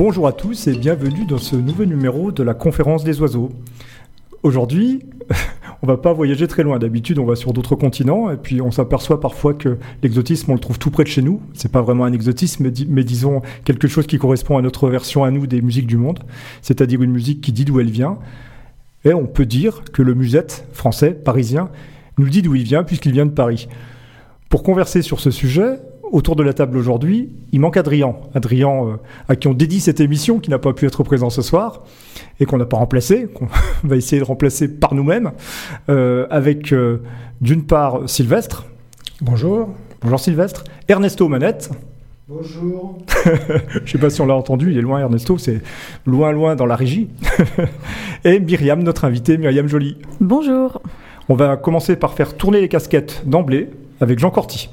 Bonjour à tous et bienvenue dans ce nouveau numéro de la Conférence des Oiseaux. Aujourd'hui, on va pas voyager très loin. D'habitude, on va sur d'autres continents et puis on s'aperçoit parfois que l'exotisme, on le trouve tout près de chez nous. C'est pas vraiment un exotisme, mais disons quelque chose qui correspond à notre version à nous des musiques du monde, c'est-à-dire une musique qui dit d'où elle vient. Et on peut dire que le musette français, parisien, nous dit d'où il vient puisqu'il vient de Paris. Pour converser sur ce sujet, autour de la table aujourd'hui, il manque Adrien. Adrien à qui on dédie cette émission, qui n'a pas pu être présent ce soir et qu'on n'a pas remplacé, qu'on va essayer de remplacer par nous-mêmes, avec d'une part Sylvestre. Bonjour. Bonjour Sylvestre. Ernesto Manette. Bonjour. Je ne sais pas si on l'a entendu, il est loin Ernesto, c'est loin dans la régie. Et Myriam, notre invitée, Myriam Joly. Bonjour. On va commencer par faire tourner les casquettes d'emblée avec Jean Corti.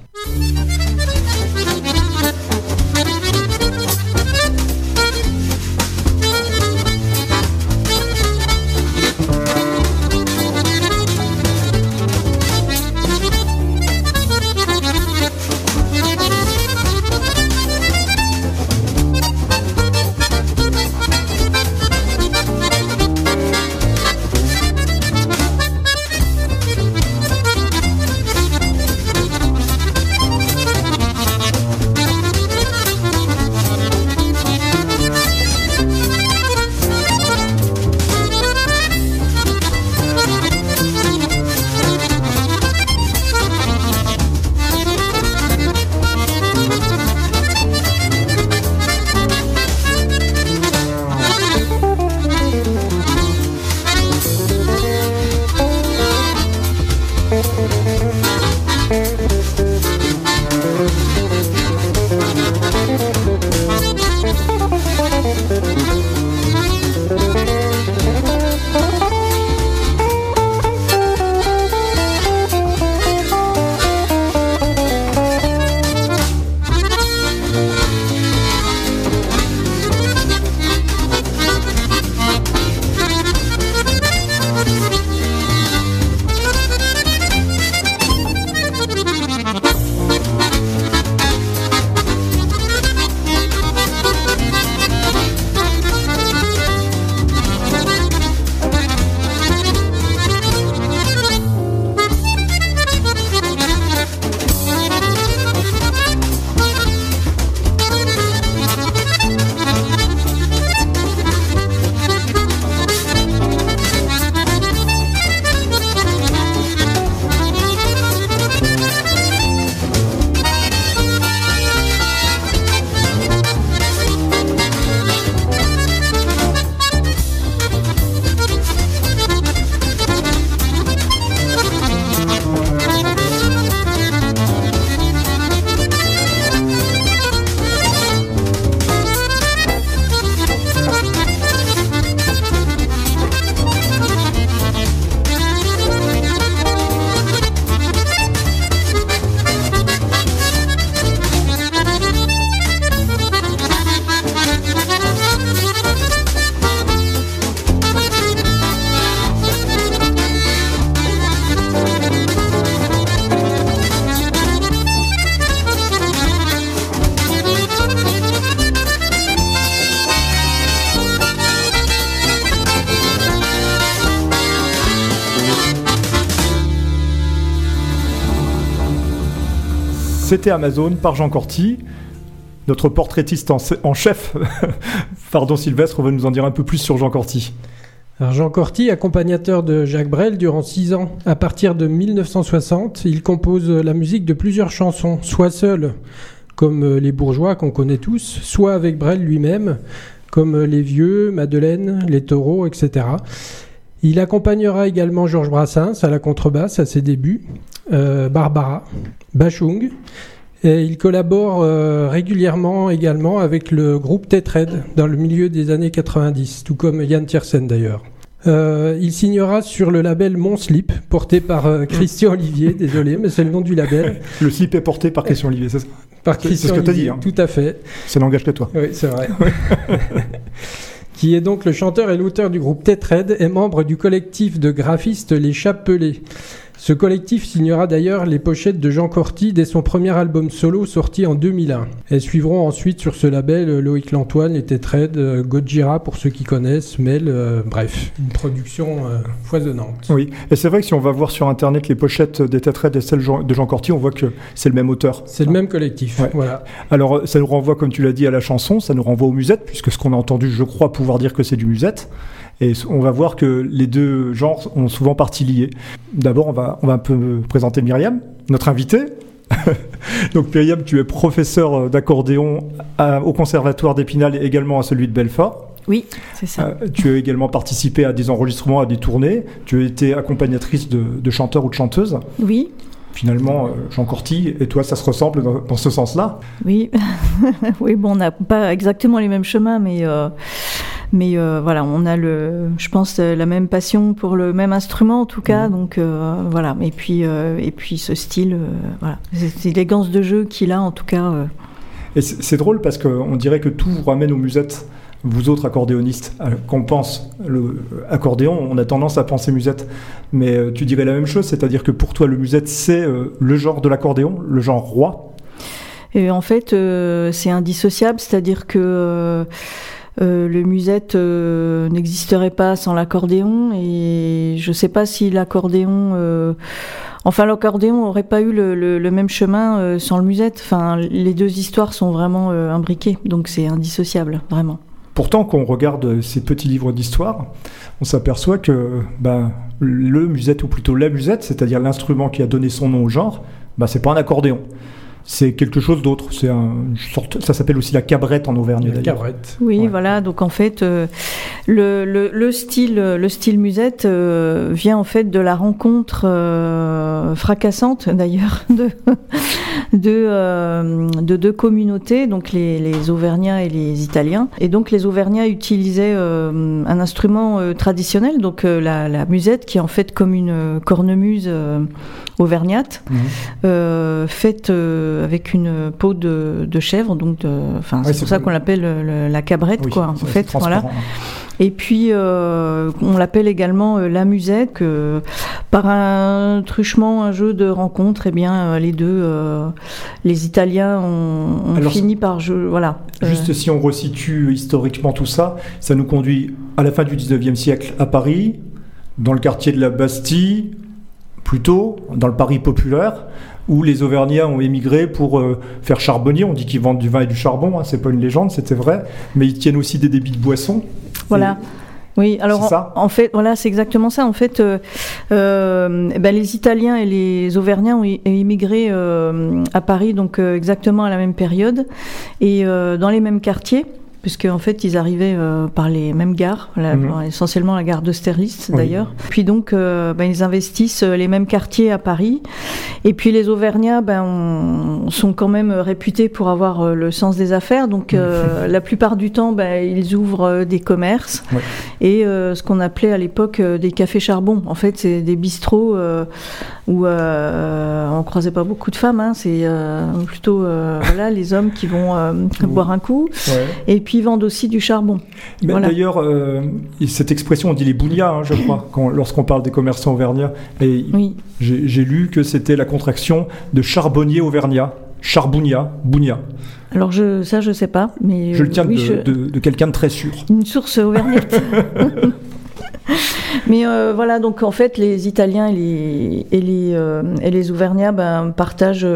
C'était Amazon par Jean Corti, notre portraitiste en chef. Pardon Sylvestre, on va nous en dire un peu plus sur Jean Corti. Alors Jean Corti, accompagnateur de Jacques Brel durant 6 ans. À partir de 1960, il compose la musique de plusieurs chansons, soit seul, comme Les Bourgeois qu'on connaît tous, soit avec Brel lui-même, comme Les Vieux, Madeleine, Les Taureaux, etc. Il accompagnera également Georges Brassens à la contrebasse à ses débuts, Barbara, Bachung, et il collabore régulièrement également avec le groupe Têtes Raides dans le milieu des années 90, tout comme Yann Tiersen d'ailleurs. Il signera sur le label Mon Slip, porté par Christian Olivier, désolé, mais c'est le nom du label. Le slip est porté par Christian Olivier, c'est ça ? Par Christian Olivier, c'est ce que tu as dit, hein. Tout à fait. Ça n'engage que toi. Oui, c'est vrai. Qui est donc le chanteur et l'auteur du groupe Têtes Raides et membre du collectif de graphistes Les Chapelets. Ce collectif signera d'ailleurs les pochettes de Jean Corti dès son premier album solo sorti en 2001. Elles suivront ensuite sur ce label Loïc Lantoine, les Têtes Raides, Gojira pour ceux qui connaissent, Mel, bref, une production foisonnante. Oui, et c'est vrai que si on va voir sur internet les pochettes des Têtes Raides et celles de Jean Corti, on voit que c'est le même auteur. C'est le même collectif, ouais. Voilà. Alors ça nous renvoie, comme tu l'as dit, à la chanson, ça nous renvoie aux musettes, puisque ce qu'on a entendu, je crois pouvoir dire que c'est du musette. Et on va voir que les deux genres ont souvent partie liée. D'abord, on va un peu présenter Myriam, notre invitée. Donc Myriam, tu es professeure d'accordéon au Conservatoire d'Épinal et également à celui de Belfort. Oui, c'est ça. Tu as également participé à des enregistrements, à des tournées. Tu as été accompagnatrice de chanteurs ou de chanteuses. Oui. Finalement, Jean Corti et toi, ça se ressemble dans ce sens-là. Oui, oui, bon, on n'a pas exactement les mêmes chemins, mais voilà, on a je pense, la même passion pour le même instrument en tout cas. Donc voilà, et puis ce style, voilà, cette élégance de jeu qu'il a en tout cas. Et c'est drôle parce qu'on dirait que tout vous ramène aux musettes. Vous autres accordéonistes, quand on pense l'accordéon, on a tendance à penser musette. Mais tu dirais la même chose, c'est-à-dire que pour toi, le musette, c'est le genre de l'accordéon, le genre roi. Et en fait, c'est indissociable, c'est-à-dire que le musette n'existerait pas sans l'accordéon. Et je ne sais pas si l'accordéon... Enfin, l'accordéon n'aurait pas eu le même chemin sans le musette. Enfin, les deux histoires sont vraiment imbriquées, donc c'est indissociable, vraiment. Pourtant, quand on regarde ces petits livres d'histoire, on s'aperçoit que le musette, ou plutôt la musette, c'est-à-dire l'instrument qui a donné son nom au genre, c'est pas un accordéon. C'est quelque chose d'autre. C'est une sorte, ça s'appelle aussi la cabrette en Auvergne. La cabrette. Oui, ouais. Voilà. Donc en fait, le style musette vient en fait de la rencontre fracassante d'ailleurs de deux communautés, donc les Auvergnats et les Italiens. Et donc les Auvergnats utilisaient un instrument traditionnel, donc la musette, qui est en fait comme une cornemuse auvergnate, faite avec une peau de chèvre, donc c'est pour ça qu'on l'appelle la cabrette, oui, quoi, en fait, voilà. Et puis on l'appelle également la musette, que par un truchement, un jeu de rencontre, les deux, les Italiens ont fini par jeu, voilà. Juste si on resitue historiquement tout ça, ça nous conduit à la fin du 19e siècle à Paris, dans le quartier de la Bastille, plutôt dans le Paris populaire, où les Auvergnats ont émigré pour faire charbonnier. On dit qu'ils vendent du vin et du charbon, hein, c'est pas une légende, c'était vrai, mais ils tiennent aussi des débits de boissons. Voilà. Oui, alors en fait, voilà, c'est exactement ça. En fait, les Italiens et les Auvergnats ont émigré à Paris, donc exactement à la même période et dans les mêmes quartiers. Puisque en fait ils arrivaient par les mêmes gares, essentiellement la gare d'Austerlitz d'ailleurs. Oui. Puis donc ils investissent les mêmes quartiers à Paris. Et puis les Auvergnats sont quand même réputés pour avoir le sens des affaires. Donc la plupart du temps ils ouvrent des commerces, oui, et ce qu'on appelait à l'époque des cafés charbon. En fait c'est des bistrots où on croisait pas beaucoup de femmes. Hein. C'est plutôt voilà, les hommes qui vont boire un coup. Ouais. Et puis ils vendent aussi du charbon. Mais voilà. D'ailleurs, cette expression, on dit les bougnats, hein, je crois, lorsqu'on parle des commerçants auvergnats. Et oui. J'ai lu que c'était la contraction de charbonnier auvergnat, charbougnat, bougna. Alors je sais pas, mais je le tiens de quelqu'un de très sûr. Une source auvergnate. Mais voilà, donc en fait les Italiens et les Auvergnats partagent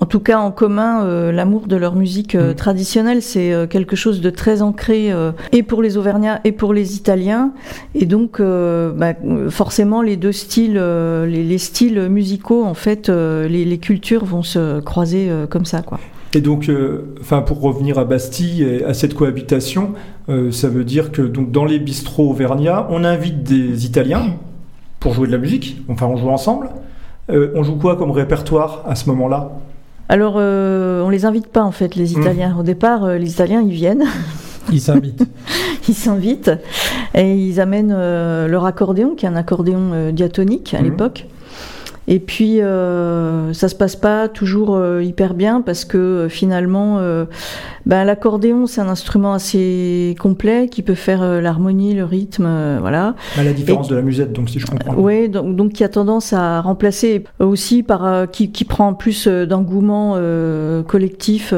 en tout cas en commun l'amour de leur musique traditionnelle. C'est quelque chose de très ancré et pour les Auvergnats et pour les Italiens, et donc forcément les deux styles, les styles musicaux en fait, les cultures vont se croiser comme ça, quoi. Et donc, pour revenir à Bastille et à cette cohabitation, ça veut dire que donc, dans les bistrots auvergnats, on invite des Italiens pour jouer de la musique, on joue ensemble. On joue quoi comme répertoire à ce moment-là ? Alors, on ne les invite pas en fait, les Italiens. Au départ, les Italiens, ils viennent. Ils s'invitent. Ils s'invitent et ils amènent leur accordéon, qui est un accordéon diatonique à l'époque. Et puis ça se passe pas toujours hyper bien parce que finalement l'accordéon c'est un instrument assez complet qui peut faire l'harmonie, le rythme, voilà. À la différence de la musette, donc si je comprends. Oui, donc qui a tendance à remplacer aussi par qui prend plus d'engouement collectif,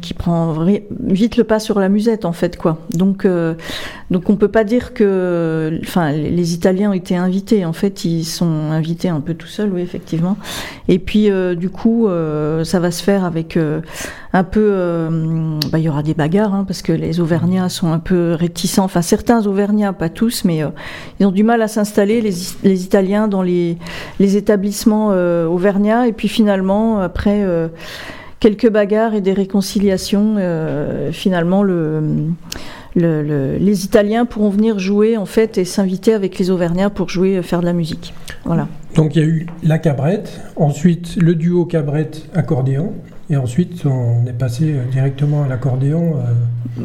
qui prend vite le pas sur la musette en fait quoi. Donc on peut pas dire que, enfin les Italiens ont été invités, en fait ils sont invités un peu tous seuls, oui effectivement. Et puis du coup ça va se faire avec un peu, il y aura des bagarres hein, parce que les Auvergnats sont un peu réticents, enfin certains Auvergnats, pas tous, mais ils ont du mal à s'installer les Italiens dans les établissements Auvergnats. Et puis finalement après quelques bagarres et des réconciliations, finalement les Italiens pourront venir jouer en fait et s'inviter avec les Auvergnats pour jouer, faire de la musique. Voilà. Donc il y a eu la cabrette, ensuite le duo cabrette-accordéon, et ensuite on est passé directement à l'accordéon.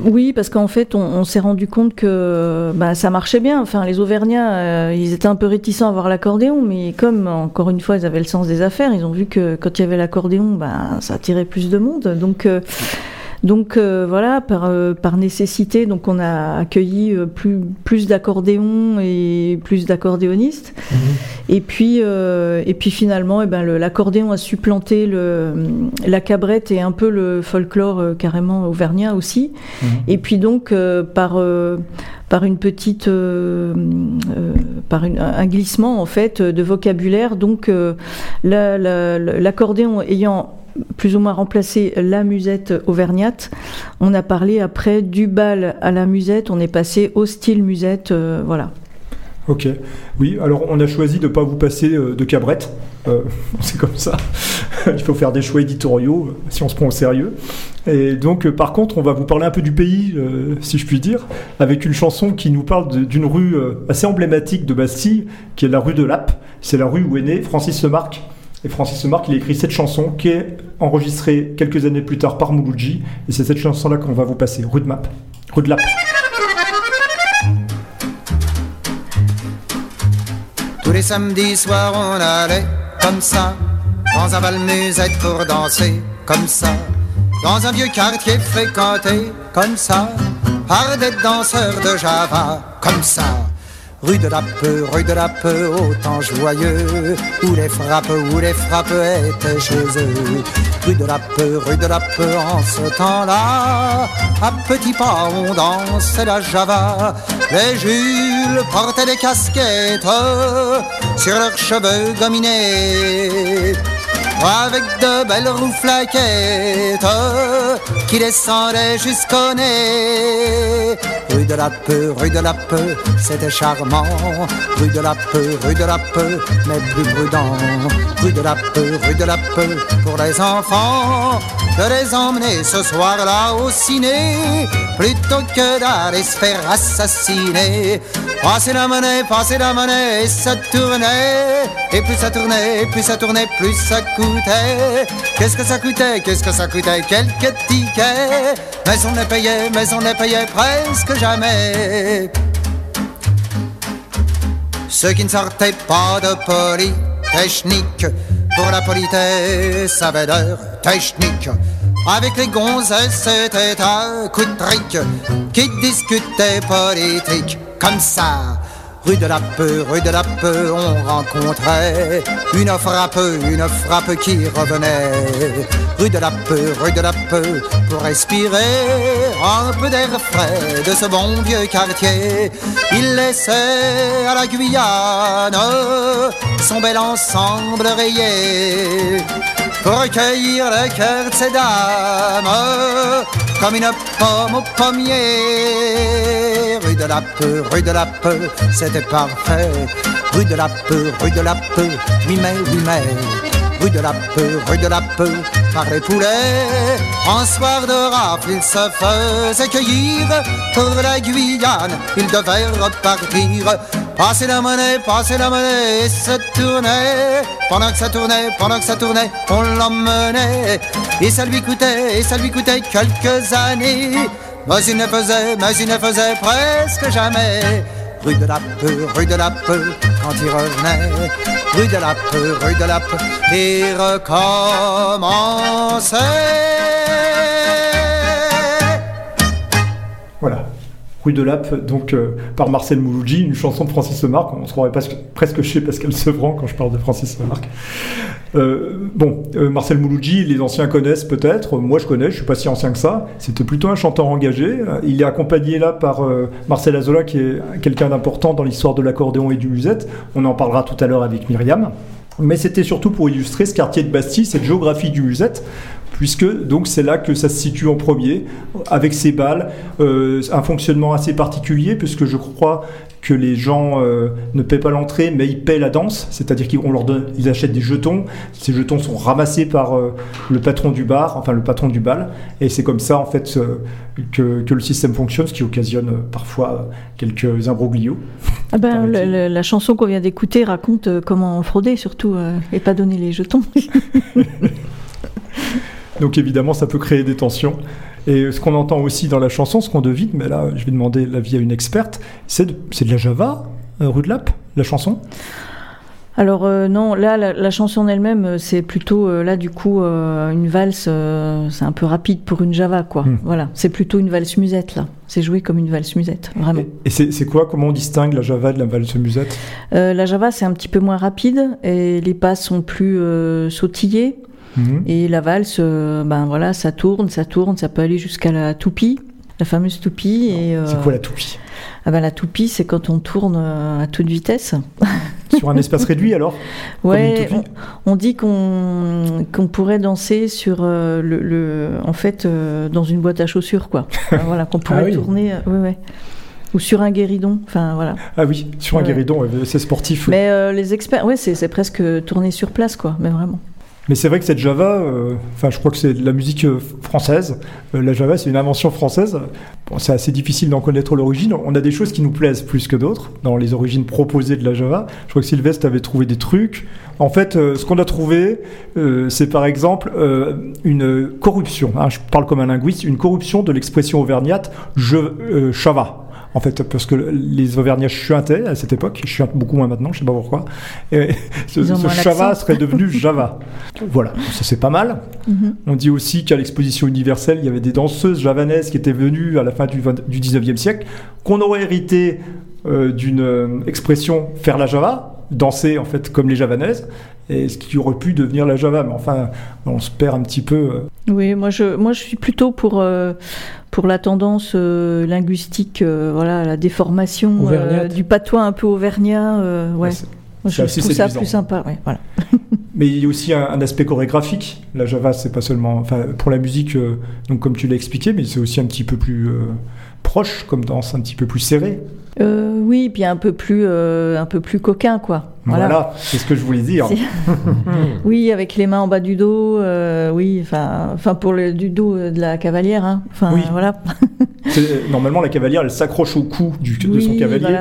Oui, parce qu'en fait on s'est rendu compte que ça marchait bien. Enfin, les Auvergnats, ils étaient un peu réticents à voir l'accordéon, mais comme encore une fois ils avaient le sens des affaires, ils ont vu que quand il y avait l'accordéon, ça attirait plus de monde. Donc voilà, par nécessité, donc on a accueilli plus d'accordéons et plus d'accordéonistes. Mmh. Et puis finalement, l'accordéon a supplanté la cabrette et un peu le folklore carrément auvergnat aussi. Mmh. Et puis donc par un glissement en fait de vocabulaire, donc l'accordéon ayant plus ou moins remplacer la musette auvergnate. On a parlé après du bal à la musette, on est passé au style musette, voilà. Ok, oui, alors on a choisi de ne pas vous passer de cabrette, c'est comme ça, il faut faire des choix éditoriaux si on se prend au sérieux. Et donc par contre on va vous parler un peu du pays, si je puis dire, avec une chanson qui nous parle d'une rue assez emblématique de Bastille, qui est la rue de Lappe. C'est la rue où est né Francis Lemarque. Et Francis Lemarque, il a écrit cette chanson qui est enregistrée quelques années plus tard par Mouloudji. Et c'est cette chanson-là qu'on va vous passer, Rue de Lappe. Tous les samedis soirs, on allait comme ça, dans un bal-musette pour danser comme ça, dans un vieux quartier fréquenté comme ça, par des danseurs de java comme ça. Rue de Lappe, au temps joyeux, où les frappes étaient chez eux. Rue de Lappe, en ce temps-là, à petits pas on dansait la java. Les Jules portaient des casquettes sur leurs cheveux gominés, avec de belles rouflaquettes qui descendaient jusqu'au nez. Rue de Lappe, c'était charmant. Rue de Lappe, mais plus prudent. Rue de Lappe, pour les enfants, de les emmener ce soir-là au ciné, plutôt que d'aller se faire assassiner. Passez la monnaie, et ça tournait. Et plus ça tournait, plus ça tournait, plus ça coûtait. Qu'est-ce que ça coûtait, quelques tickets. Mais on les payait presque jamais. Ceux qui ne sortaient pas de polytechnique, pour la politesse avaient leur technique. Avec les gonzesses, c'était un coup de trick, qui discutaient politique comme ça. Rue de Lappe, on rencontrait une frappe qui revenait. Rue de Lappe, pour respirer un peu d'air frais de ce bon vieux quartier. Il laissait à la Guyane son bel ensemble rayé, pour recueillir le cœur de ces dames, comme une pomme au pommier. Rue de Lappe, c'était parfait. Rue de Lappe, mi-mai, mi-mai. Rue de Lappe, par les poulets, en soir de rafle, ils se faisaient cueillir. Pour la Guyane, ils devaient repartir. Passez la monnaie, et se tournait. Pendant que ça tournait, on l'emmenait. Et ça lui coûtait quelques années. Mais il ne faisait presque jamais. Rue de Lappe, Rue de Lappe, quand il revenait, Rue de Lappe, il recommençait. Voilà, Rue de Lappe, donc par Marcel Mouloudji, une chanson de Francis Lemarque. On se croirait presque chez Pascal Sevran quand je parle de Francis Lemarque. Marcel Mouloudji, les anciens connaissent peut-être, moi je connais, je suis pas si ancien que ça. C'était plutôt un chanteur engagé. Il est accompagné là par Marcel Azzola, qui est quelqu'un d'important dans l'histoire de l'accordéon et du musette. On en parlera tout à l'heure avec Myriam. Mais c'était surtout pour illustrer ce quartier de Bastille, cette géographie du musette, puisque donc c'est là que ça se situe en premier, avec ses balles, un fonctionnement assez particulier, puisque je crois que les gens ne paient pas l'entrée, mais ils paient la danse, c'est-à-dire qu'ils achètent des jetons, ces jetons sont ramassés par le patron du bal, et c'est comme ça en fait que le système fonctionne, ce qui occasionne parfois quelques imbroglios. Ah ben, la chanson qu'on vient d'écouter raconte comment frauder surtout, et pas donner les jetons. Donc évidemment ça peut créer des tensions. Et ce qu'on entend aussi dans la chanson, ce qu'on devine, mais là je vais demander l'avis à une experte, c'est de la java, Rue de Lappe, la chanson ? Alors non, là la chanson elle-même, c'est plutôt une valse, c'est un peu rapide pour une java quoi. Voilà, c'est plutôt une valse musette là. C'est joué comme une valse musette, vraiment. Et c'est quoi ? Comment on distingue la java de la valse musette ? La java c'est un petit peu moins rapide et les pas sont plus sautillés. Et la valse, ça tourne, ça peut aller jusqu'à la toupie, la fameuse toupie. C'est quoi la toupie ? La toupie, c'est quand on tourne à toute vitesse. Sur un espace réduit alors ? Ouais, on dit qu'on pourrait danser sur dans une boîte à chaussures quoi. Voilà, qu'on pourrait tourner. Ouais. Ou sur un guéridon, enfin voilà. Ah oui, sur un guéridon, c'est sportif. Mais les experts, c'est presque tourner sur place quoi, mais vraiment. Mais c'est vrai que cette java, je crois que c'est de la musique française. La java, c'est une invention française. Bon, c'est assez difficile d'en connaître l'origine. On a des choses qui nous plaisent plus que d'autres dans les origines proposées de la java. Je crois que Sylvestre avait trouvé des trucs. En fait, ce qu'on a trouvé, c'est par exemple une corruption. Hein, je parle comme un linguiste, une corruption de l'expression auvergnate « chava ». En fait, parce que les Auvergnats chuintaient à cette époque, ils chuintent beaucoup moins maintenant, je sais pas pourquoi. Et ce chava serait devenu java. Voilà, ça c'est pas mal. Mm-hmm. On dit aussi qu'à l'exposition universelle, il y avait des danseuses javanaises qui étaient venues à la fin du 19e siècle, qu'on aurait hérité d'une expression « faire la java », danser en fait comme les javanaises, et ce qui aurait pu devenir la java, mais enfin on se perd un petit peu. Oui, moi je suis plutôt pour la tendance linguistique, la déformation du patois un peu auvergnat, je trouve ça plus sympa, Mais il y a aussi un aspect chorégraphique. La java c'est pas seulement pour la musique, donc comme tu l'as expliqué, mais c'est aussi un petit peu plus proche comme danse, un petit peu plus serrée. Oui, puis un peu plus coquin, quoi. Voilà, c'est ce que je voulais dire. Oui, avec les mains en bas du dos, pour le du dos de la cavalière, hein. Normalement, la cavalière, elle s'accroche au cou de son cavalier.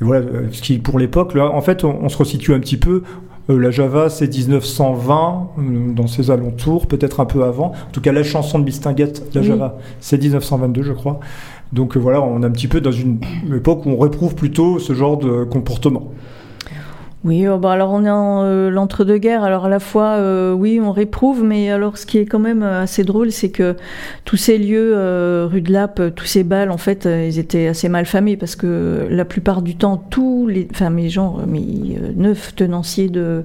Voilà, bon. Ce qui pour l'époque, là, en fait, on se resitue un petit peu. La java, c'est 1920, dans ses alentours, peut-être un peu avant. En tout cas, la chanson de Bistinguette, la java, c'est 1922, je crois. Donc on est un petit peu dans une époque où on réprouve plutôt ce genre de comportement. Oui, on est en l'entre-deux-guerres, alors à la fois, on réprouve, mais alors ce qui est quand même assez drôle, c'est que tous ces lieux, Rue de Lappe, tous ces bals, en fait, ils étaient assez mal famés, parce que la plupart du temps, mes 9 tenanciers de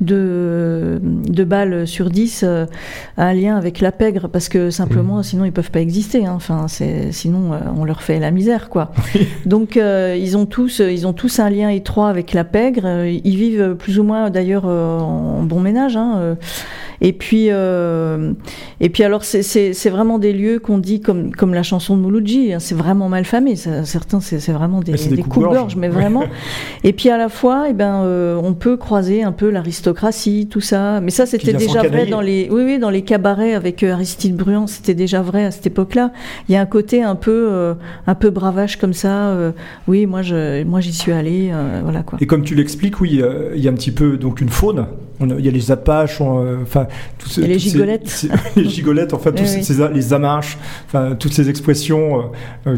bals sur 10 a un lien avec la pègre, parce que simplement, sinon, ils peuvent pas exister, hein. On leur fait la misère, quoi. Donc, ils ont tous un lien étroit avec la pègre. Ils vivent plus ou moins d'ailleurs en bon ménage, hein. Et puis alors c'est vraiment des lieux qu'on dit comme la chanson de Mouloudji, hein, c'est vraiment mal famé. Certains c'est vraiment des coups-gorges, mais vraiment. Et puis à la fois, on peut croiser un peu l'aristocratie, tout ça. Mais ça c'était déjà vrai dans les dans les cabarets avec Aristide Bruand, c'était déjà vrai à cette époque-là. Il y a un côté un peu bravage comme ça. Moi j'y suis allée, voilà quoi. Et comme tu l'expliques, il y a un petit peu donc une faune Il y a les apaches, enfin tout ce, les gigolettes, les gigolettes, enfin tous les amarches, enfin toutes ces expressions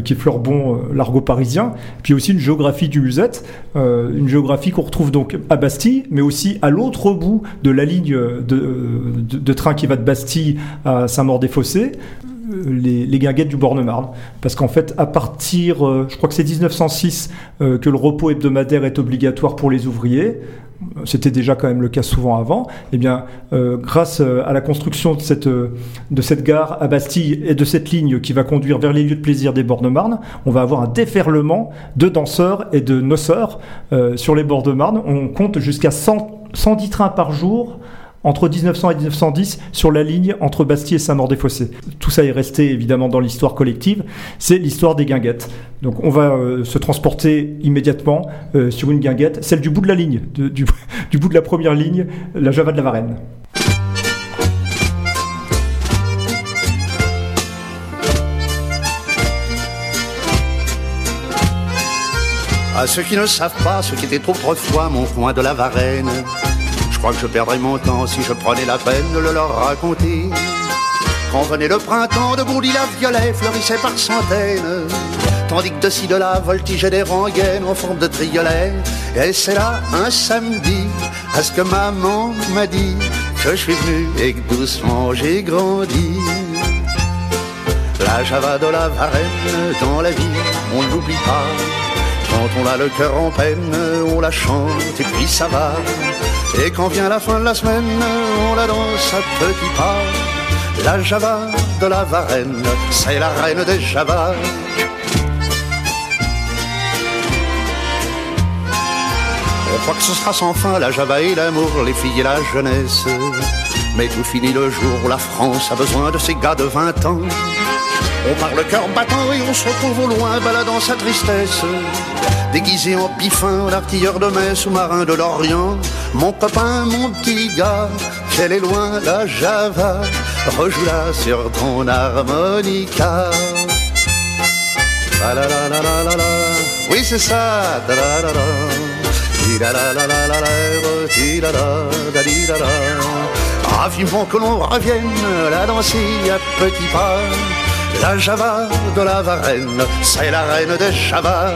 qui effleurent bon l'argot parisien. Puis aussi une géographie du musette, une géographie qu'on retrouve donc à Bastille, mais aussi à l'autre bout de la ligne de train qui va de Bastille à Saint-Maur-des-Fossés. Les guinguettes du Bords de Marne, parce qu'en fait à partir je crois que c'est 1906 que le repos hebdomadaire est obligatoire pour les ouvriers. C'était déjà quand même le cas souvent avant. Eh bien, grâce à la construction de cette gare à Bastille et de cette ligne qui va conduire vers les lieux de plaisir des Bords de Marne, on va avoir un déferlement de danseurs et de noceurs sur les Bords de Marne. On compte jusqu'à 110 trains par jour entre 1900 et 1910, sur la ligne entre Bastille et Saint-Maur-des-Fossés. Tout ça est resté évidemment dans l'histoire collective, c'est l'histoire des guinguettes. Donc on va se transporter immédiatement sur une guinguette, celle du bout de la ligne, du bout de la première ligne, la Java de la Varenne. À ceux qui ne savent pas ce qu'était autrefois mon coin de la Varenne, je crois que je perdrais mon temps si je prenais la peine de le leur raconter. Quand venait le printemps, de Bourdila violet fleurissait par centaines, tandis que de ci de là voltigeaient des rengaines en forme de triolet. Et c'est là, un samedi, à ce que maman m'a dit, que je suis venu et que doucement j'ai grandi. La Java de la Varenne, dans la vie, on ne l'oublie pas. Quand on a le cœur en peine, on la chante et puis ça va. Et quand vient la fin de la semaine, on la danse à petits pas. La Java de la Varenne, c'est la reine des Javas. On croit que ce sera sans fin, la Java et l'amour, les filles et la jeunesse. Mais tout finit le jour où la France a besoin de ses gars de 20 ans. On part le cœur battant et on se retrouve au loin, baladant sa tristesse. Déguisé en piffin, en artilleur de mer, sous-marin de l'Orient. Mon copain, mon petit gars, qu'elle est loin la Java, rejoue-la sur ton harmonica. Oui, c'est ça. Ah, vivement que l'on revienne la danser à petits pas. La Java de la Varenne, c'est la reine des Javas.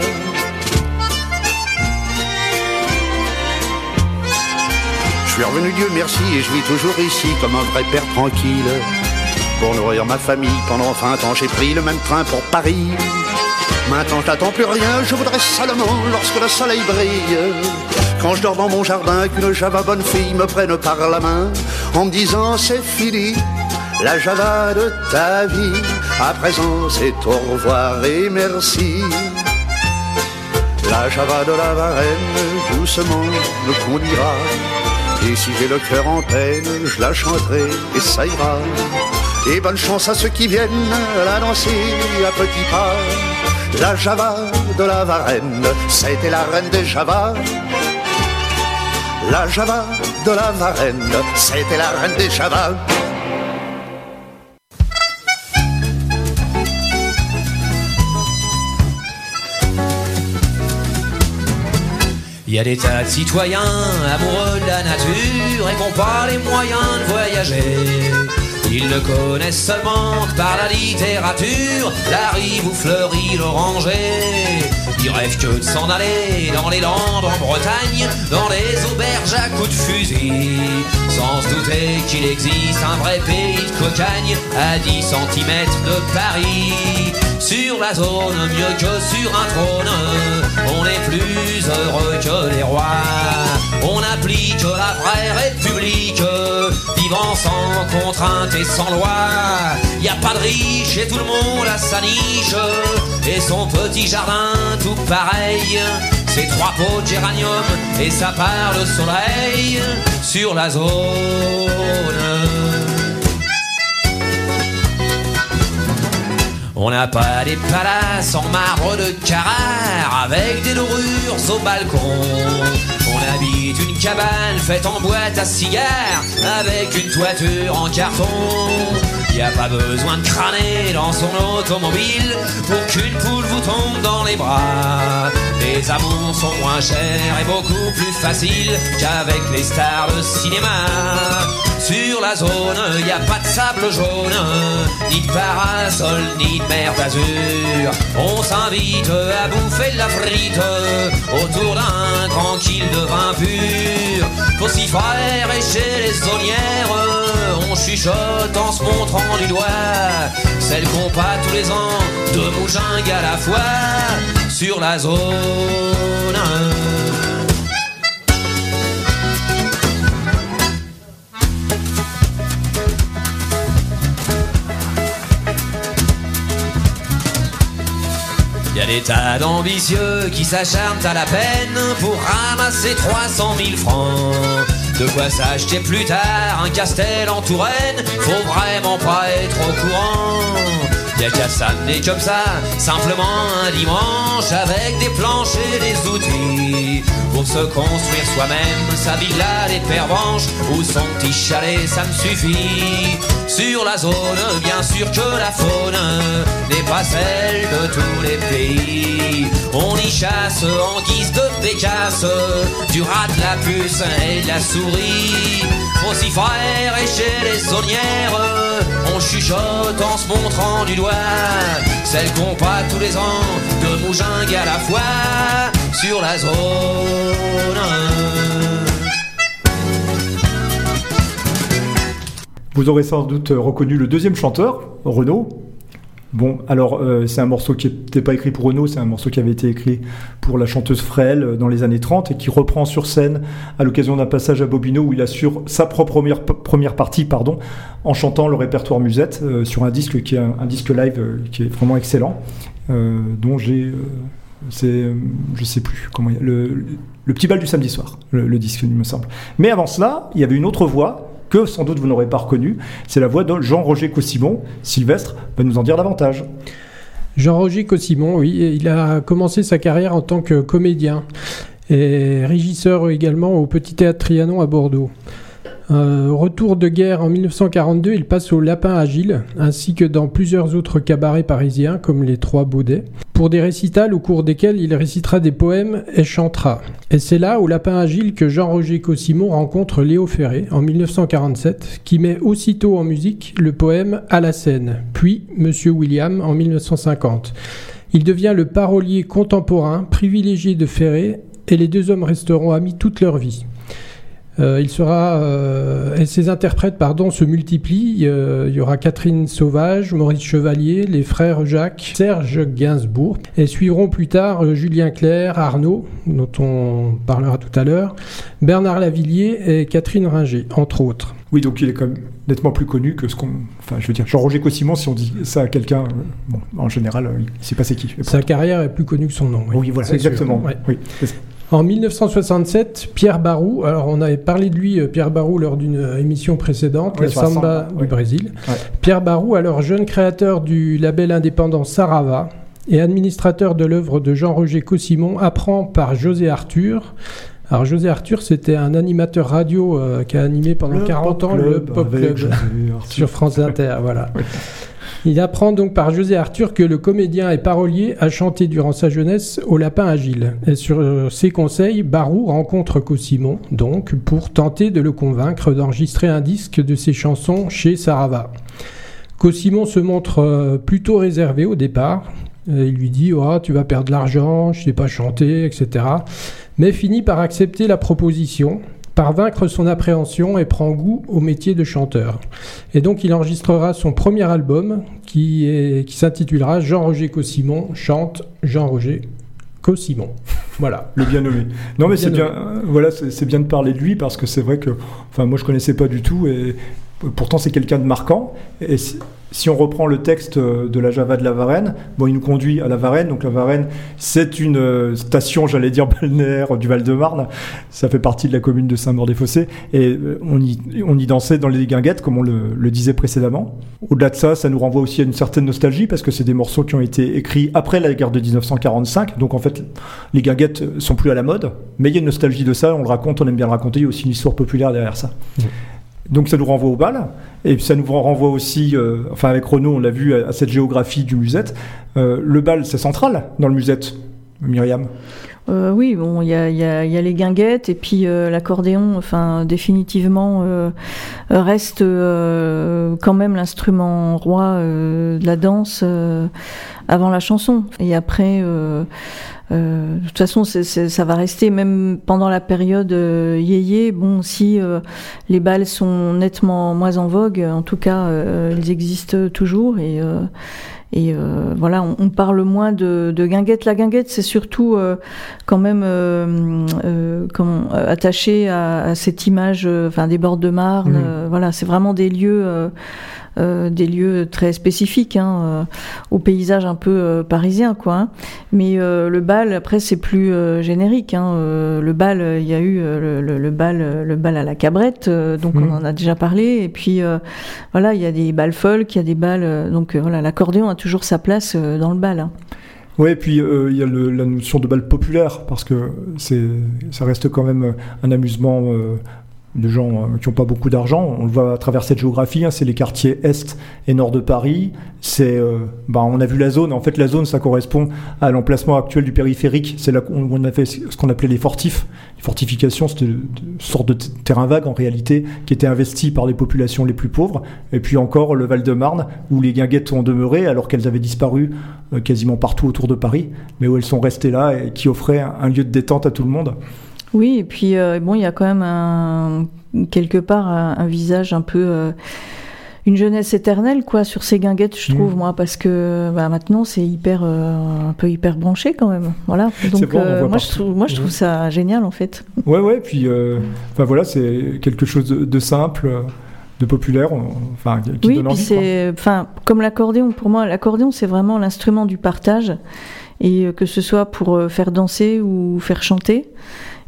Je suis revenu, Dieu merci, et je vis toujours ici comme un vrai père tranquille. Pour nourrir ma famille, pendant 20 ans j'ai pris le même train pour Paris. Maintenant je n'attends plus rien, je voudrais seulement, lorsque le soleil brille, quand je dors dans mon jardin, qu'une Java bonne fille me prenne par la main en me disant c'est fini, la Java de ta vie, à présent c'est au revoir et merci. La Java de la Varenne, doucement me conduira. Et si j'ai le cœur en peine, je la chanterai et ça ira. Et bonne chance à ceux qui viennent la danser à petits pas. La Java de la Varenne, c'était la reine des Javas. La Java de la Varenne, c'était la reine des Javas. Il y a des tas de citoyens amoureux de la nature et qui n'ont pas les moyens de voyager. Ils ne connaissent seulement que par la littérature la rive où fleurit l'oranger. Ils rêvent que de s'en aller dans les Landes en Bretagne, dans les auberges à coups de fusil, sans se douter qu'il existe un vrai pays de cocagne à 10 cm de Paris. Sur la zone, mieux que sur un trône, on est plus heureux que les rois. On applique la vraie république, vivant sans contrainte et sans loi. Y a pas de riche et tout le monde a sa niche et son petit jardin tout pareil. Ses 3 pots de géranium et sa part de soleil sur la zone. On n'a pas des palaces en marbre de Carrare avec des dorures au balcon. On habite une cabane faite en boîte à cigares avec une toiture en carton. Y a pas besoin de crâner dans son automobile pour qu'une poule vous tombe dans les bras. Les amours sont moins chers et beaucoup plus faciles qu'avec les stars de cinéma. Sur la zone, y a pas de sable jaune, ni de parasol, ni de mer d'azur. On s'invite à bouffer de la frite autour d'un tranquille de vin pur. Pour s'y faire et chez les saunières, on chuchote en se montrant du doigt. Celle qu'on pas tous les ans, deux moujingues à la fois, sur la zone. Y a des tas d'ambitieux qui s'acharnent à la peine pour ramasser 300 000 francs. De quoi s'acheter plus tard un castel en Touraine, faut vraiment pas être au courant. Y'a qu'à s'amener comme ça, simplement un dimanche, avec des planches et des outils, pour se construire soi-même sa villa des Pervenches ou son petit chalet, ça me suffit. Sur la zone, bien sûr que la faune n'est pas celle de tous les pays. On y chasse en guise de pécasse, du rat, de la puce et de la souris. Faut s'y faire et chez les saunières, on chuchote en se montrant du doigt. Celle qu'on pas tous les ans, deux moujingues à la fois, sur la zone. Vous aurez sans doute reconnu le deuxième chanteur, Renaud. Bon, alors c'est un morceau qui n'était pas écrit pour Renaud, c'est un morceau qui avait été écrit pour la chanteuse Frêle dans les années 30 et qui reprend sur scène à l'occasion d'un passage à Bobino où il assure sa propre première partie, en chantant le répertoire musette sur un disque qui est un disque live qui est vraiment excellent, dont j'ai, je sais plus comment, le petit bal du samedi soir, le disque il me semble. Mais avant cela, il y avait une autre voix que sans doute vous n'aurez pas reconnu, c'est la voix de Jean-Roger Caussimon. Sylvestre va nous en dire davantage. Jean-Roger Caussimon, oui, il a commencé sa carrière en tant que comédien et régisseur également au Petit Théâtre Trianon à Bordeaux. Retour de guerre en 1942, il passe au Lapin Agile, ainsi que dans plusieurs autres cabarets parisiens, comme les Trois Baudets, pour des récitals au cours desquels il récitera des poèmes et chantera. Et c'est là, au Lapin Agile, que Jean-Roger Caussimon rencontre Léo Ferré, en 1947, qui met aussitôt en musique le poème « À la Seine », puis « Monsieur William » en 1950. Il devient le parolier contemporain, privilégié de Ferré, et les deux hommes resteront amis toute leur vie. Et ses interprètes se multiplient. Il y aura Catherine Sauvage, Maurice Chevalier, les frères Jacques, Serge Gainsbourg, et suivront plus tard Julien Clerc, Arno, dont on parlera tout à l'heure, Bernard Lavillier et Catherine Ringer, entre autres. Oui, donc il est quand même nettement plus connu que Jean-Roger Caussimon, si on dit ça à quelqu'un, en général, c'est passé qui. Sa carrière est plus connue que son nom. Oui, voilà, c'est exactement. Sûr, ouais. Oui, c'est ça. En 1967, Pierre Barou, alors on avait parlé de lui, Pierre Barou, lors d'une émission précédente, la Samba du Brésil. Ouais. Pierre Barou, alors jeune créateur du label indépendant Sarava et administrateur de l'œuvre de Jean-Roger Caussimon, apprend par José Arthur. Alors José Arthur, c'était un animateur radio qui a animé pendant 40 ans le Pop Club sur France Inter, voilà. Ouais. Il apprend donc par José Arthur que le comédien et parolier a chanté durant sa jeunesse au Lapin Agile. Et sur ses conseils, Barou rencontre Caussimon, donc, pour tenter de le convaincre d'enregistrer un disque de ses chansons chez Sarava. Caussimon se montre plutôt réservé au départ. Il lui dit « Oh, tu vas perdre de l'argent, je sais pas chanter, etc. » Mais finit par accepter la proposition, par vaincre son appréhension et prend goût au métier de chanteur. Et donc il enregistrera son premier album qui s'intitulera Jean-Roger Caussimon chante Jean-Roger Caussimon. Voilà. Le bien nommé. Non mais c'est bien de parler de lui parce que c'est vrai que moi je connaissais pas du tout et pourtant c'est quelqu'un de marquant et si on reprend le texte de la Java de la Varenne, il nous conduit à la Varenne. Donc la Varenne, c'est une station, balnéaire du Val-de-Marne. Ça fait partie de la commune de Saint-Maur-des-Fossés. Et on y dansait dans les guinguettes, comme on le disait précédemment. Au-delà de ça, ça nous renvoie aussi à une certaine nostalgie, parce que c'est des morceaux qui ont été écrits après la guerre de 1945. Donc en fait, les guinguettes sont plus à la mode. Mais il y a une nostalgie de ça, on le raconte, on aime bien le raconter. Il y a aussi une histoire populaire derrière ça. Mmh. Donc ça nous renvoie au bal, et puis ça nous renvoie aussi, enfin avec Renaud on l'a vu, à cette géographie du musette. Le bal c'est central dans le musette, Myriam. Oui, bon, il y a les guinguettes et puis l'accordéon, enfin définitivement reste quand même l'instrument roi de la danse avant la chanson. Et après, de toute façon, ça va rester même pendant la période yéyé. Bon, si les bals sont nettement moins en vogue, en tout cas, ils existent toujours et. Voilà, on parle moins de guinguette. La guinguette, c'est surtout quand même attaché à cette image, enfin des bords de Marne. Mmh. Voilà, c'est vraiment des lieux très spécifiques, hein, au paysage un peu parisien, quoi. Hein. Mais le bal, après, c'est plus générique. Hein. Le bal, il y a eu le bal à la cabrette, donc on en a déjà parlé. Et puis voilà, il y a des bals folk, il y a des bals, donc voilà, l'accordéon a toujours sa place dans le bal. Hein. Oui, et puis il y a la notion de bal populaire, parce que ça reste quand même un amusement. De gens qui n'ont pas beaucoup d'argent, on le voit à travers cette géographie, hein, c'est les quartiers Est et Nord de Paris, c'est, on a vu la zone, en fait la zone ça correspond à l'emplacement actuel du périphérique, c'est là où on avait ce qu'on appelait les fortifs, les fortifications, c'était une sorte de terrain vague en réalité, qui était investi par les populations les plus pauvres, et puis encore le Val-de-Marne, où les guinguettes ont demeuré alors qu'elles avaient disparu quasiment partout autour de Paris, mais où elles sont restées là et qui offraient un lieu de détente à tout le monde. Oui, et puis il y a quand même quelque part un visage un peu une jeunesse éternelle, quoi, sur ces guinguettes, je trouve, moi, parce que maintenant c'est hyper un peu hyper branché quand même, voilà. Donc bon, moi je trouve ça génial en fait. Ouais, puis voilà, c'est quelque chose de simple. De populaire, enfin qui donne envie. Oui, puis enfin comme l'accordéon, pour moi l'accordéon c'est vraiment l'instrument du partage, et que ce soit pour faire danser ou faire chanter,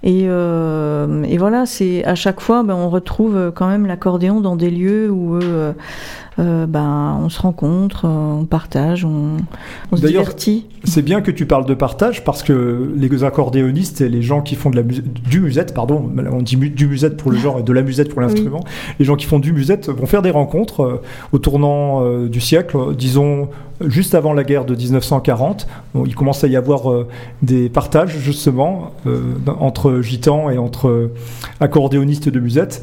et voilà, c'est à chaque fois on retrouve quand même l'accordéon dans des lieux où on se rencontre, on partage, on se divertit. C'est bien que tu parles de partage, parce que les accordéonistes et les gens qui font du musette, pardon, on dit du musette pour le genre et de la musette pour l'instrument, oui. Les gens qui font du musette vont faire des rencontres au tournant du siècle, disons juste avant la guerre de 1940, il commence à y avoir des partages justement entre gitans et entre accordéonistes de musette.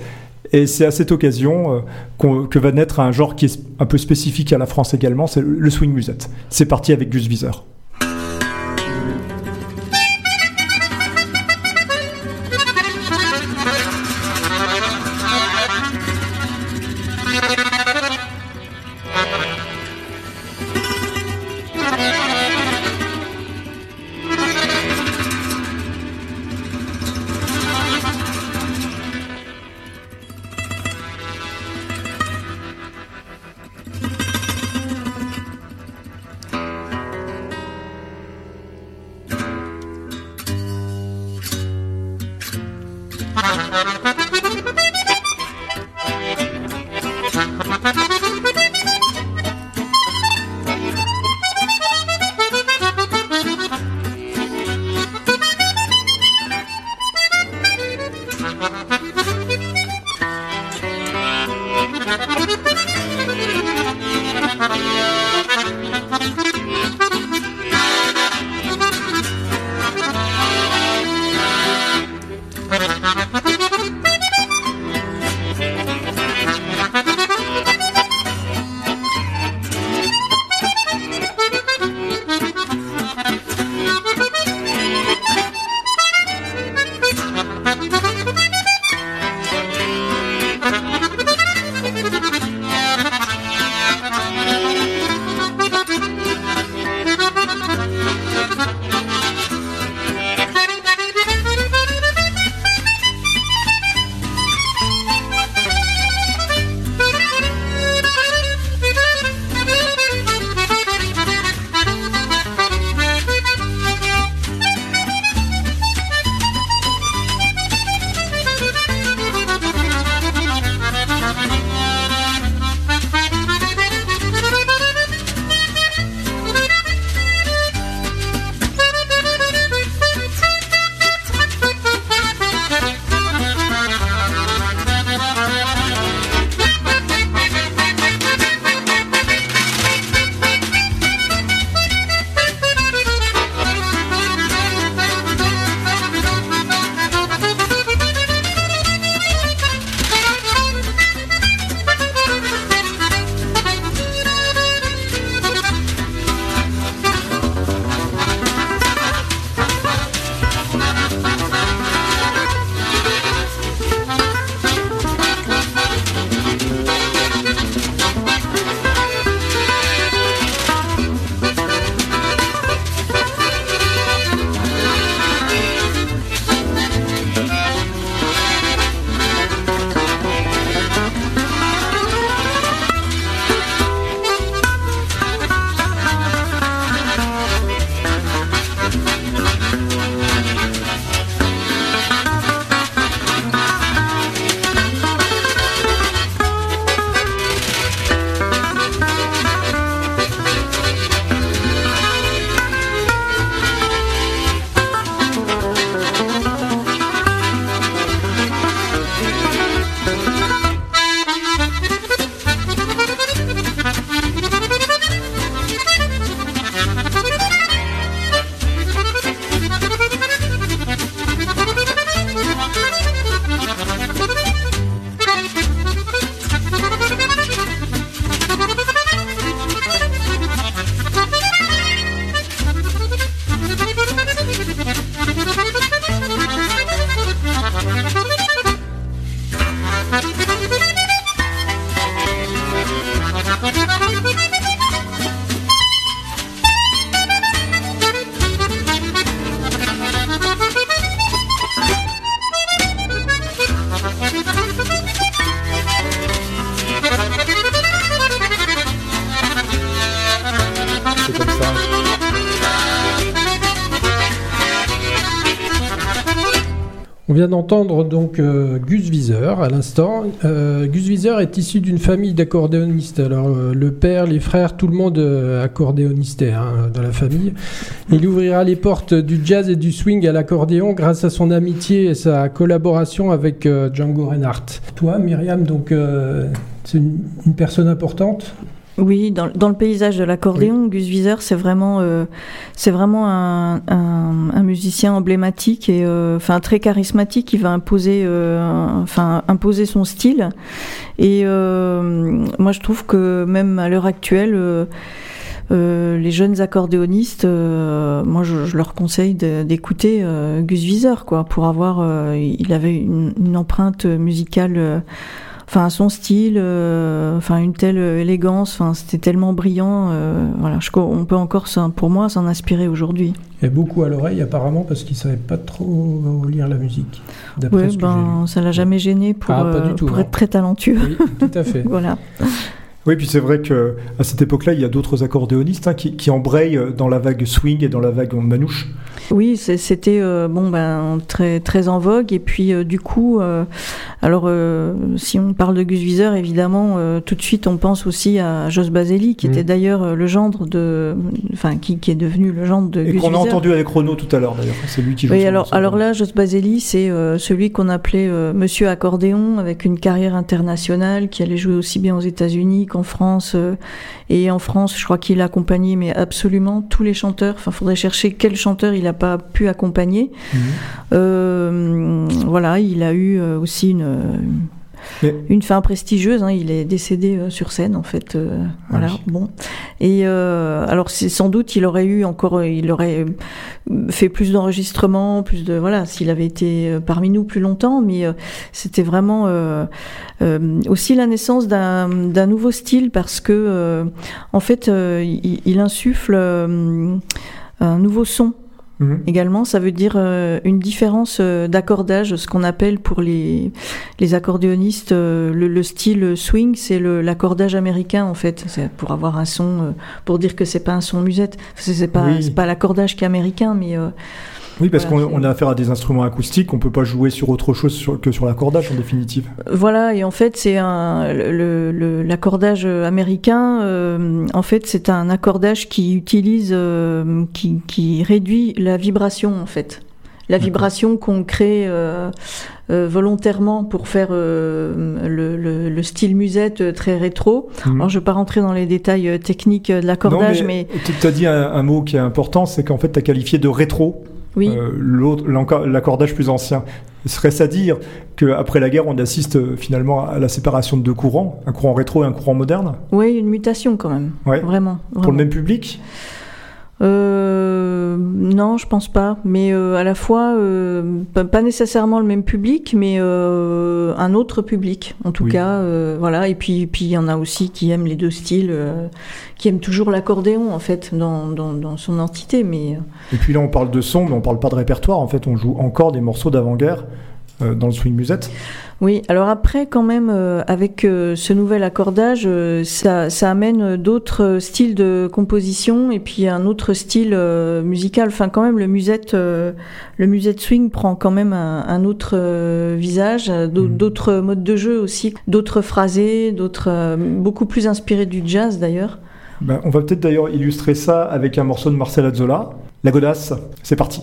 Et c'est à cette occasion que va naître un genre qui est un peu spécifique à la France également, c'est le swing musette. C'est parti avec Gus Viseur. On vient d'entendre donc Gus Viseur à l'instant. Gus Viseur est issu d'une famille d'accordéonistes. Alors le père, les frères, tout le monde accordéonistait dans la famille. Il ouvrira les portes du jazz et du swing à l'accordéon grâce à son amitié et sa collaboration avec Django Reinhardt. Toi, Myriam, donc c'est une personne importante. Oui, dans le paysage de l'accordéon, oui. Gus Viseur, c'est vraiment un musicien emblématique et enfin très charismatique. Il va imposer son style. Et moi, je trouve que même à l'heure actuelle, les jeunes accordéonistes, moi, je leur conseille d'écouter Gus Viseur, quoi, pour avoir. Il avait une empreinte musicale. Enfin, son style, enfin une telle élégance, enfin c'était tellement brillant. Voilà, on peut encore, pour moi, s'en inspirer aujourd'hui. Et beaucoup à l'oreille, apparemment, parce qu'il savait pas trop lire la musique. D'après ce que j'ai lu. Ça l'a jamais gêné pour être très talentueux. Oui, tout à fait. Voilà. Oui, puis c'est vrai que à cette époque-là, il y a d'autres accordéonistes qui embrayent dans la vague swing et dans la vague manouche. Oui, c'était très très en vogue. Et puis du coup, si on parle de Gus Viseur, évidemment, tout de suite on pense aussi à Jos Baselli, qui était d'ailleurs le gendre qui est devenu le gendre de Gus Viseur. Et qu'on a entendu avec Renaud tout à l'heure d'ailleurs. C'est lui qui joue. Oui, alors là, Jos Baselli, c'est celui qu'on appelait Monsieur Accordéon, avec une carrière internationale, qui allait jouer aussi bien aux États-Unis qu'en France. Et en France, je crois qu'il a accompagné, mais absolument tous les chanteurs. Enfin, faudrait chercher quel chanteur il n'a pas pu accompagner. Voilà, il a eu aussi une fin prestigieuse. Il est décédé sur scène, en fait. Voilà. Bon. Et alors, c'est sans doute, il aurait fait plus d'enregistrements, s'il avait été parmi nous plus longtemps. Mais c'était vraiment aussi la naissance d'un nouveau style, parce que, en fait, il insuffle un nouveau son. Également, ça veut dire une différence d'accordage, ce qu'on appelle pour les accordéonistes le style swing, c'est l'accordage américain en fait, c'est pour avoir un son, pour dire que c'est pas un son musette, c'est pas l'accordage qui est américain, mais oui, parce qu'on a affaire à des instruments acoustiques, on peut pas jouer sur autre chose que sur l'accordage en définitive. Voilà, et en fait, c'est l'accordage américain. En fait, c'est un accordage qui utilise, qui réduit la vibration en fait. La vibration qu'on crée volontairement pour faire le style musette très rétro. Alors, je ne vais pas rentrer dans les détails techniques de l'accordage, non, mais... Tu as dit un mot qui est important, c'est qu'en fait, tu as qualifié de rétro. Oui. L'accordage plus ancien. Serait-ce à dire qu'après la guerre, on assiste finalement à la séparation de deux courants, un courant rétro et un courant moderne? Oui, une mutation quand même. Ouais. Vraiment. Pour le même public? Non, je pense pas. Mais à la fois, pas nécessairement le même public, mais un autre public, en tout cas. Voilà. Et puis il y en a aussi qui aiment les deux styles, qui aiment toujours l'accordéon en fait dans son entité. Mais et puis là, on parle de son, mais on parle pas de répertoire. En fait, on joue encore des morceaux d'avant-guerre. Dans le swing musette. Oui, alors après quand même avec ce nouvel accordage, ça amène d'autres styles de composition et puis un autre style musical. Enfin quand même le musette swing prend quand même un autre visage, d'autres modes de jeu aussi, d'autres phrasés, d'autres beaucoup plus inspirés du jazz d'ailleurs. On va peut-être d'ailleurs illustrer ça avec un morceau de Marcel Azzola, La Godasse. C'est parti.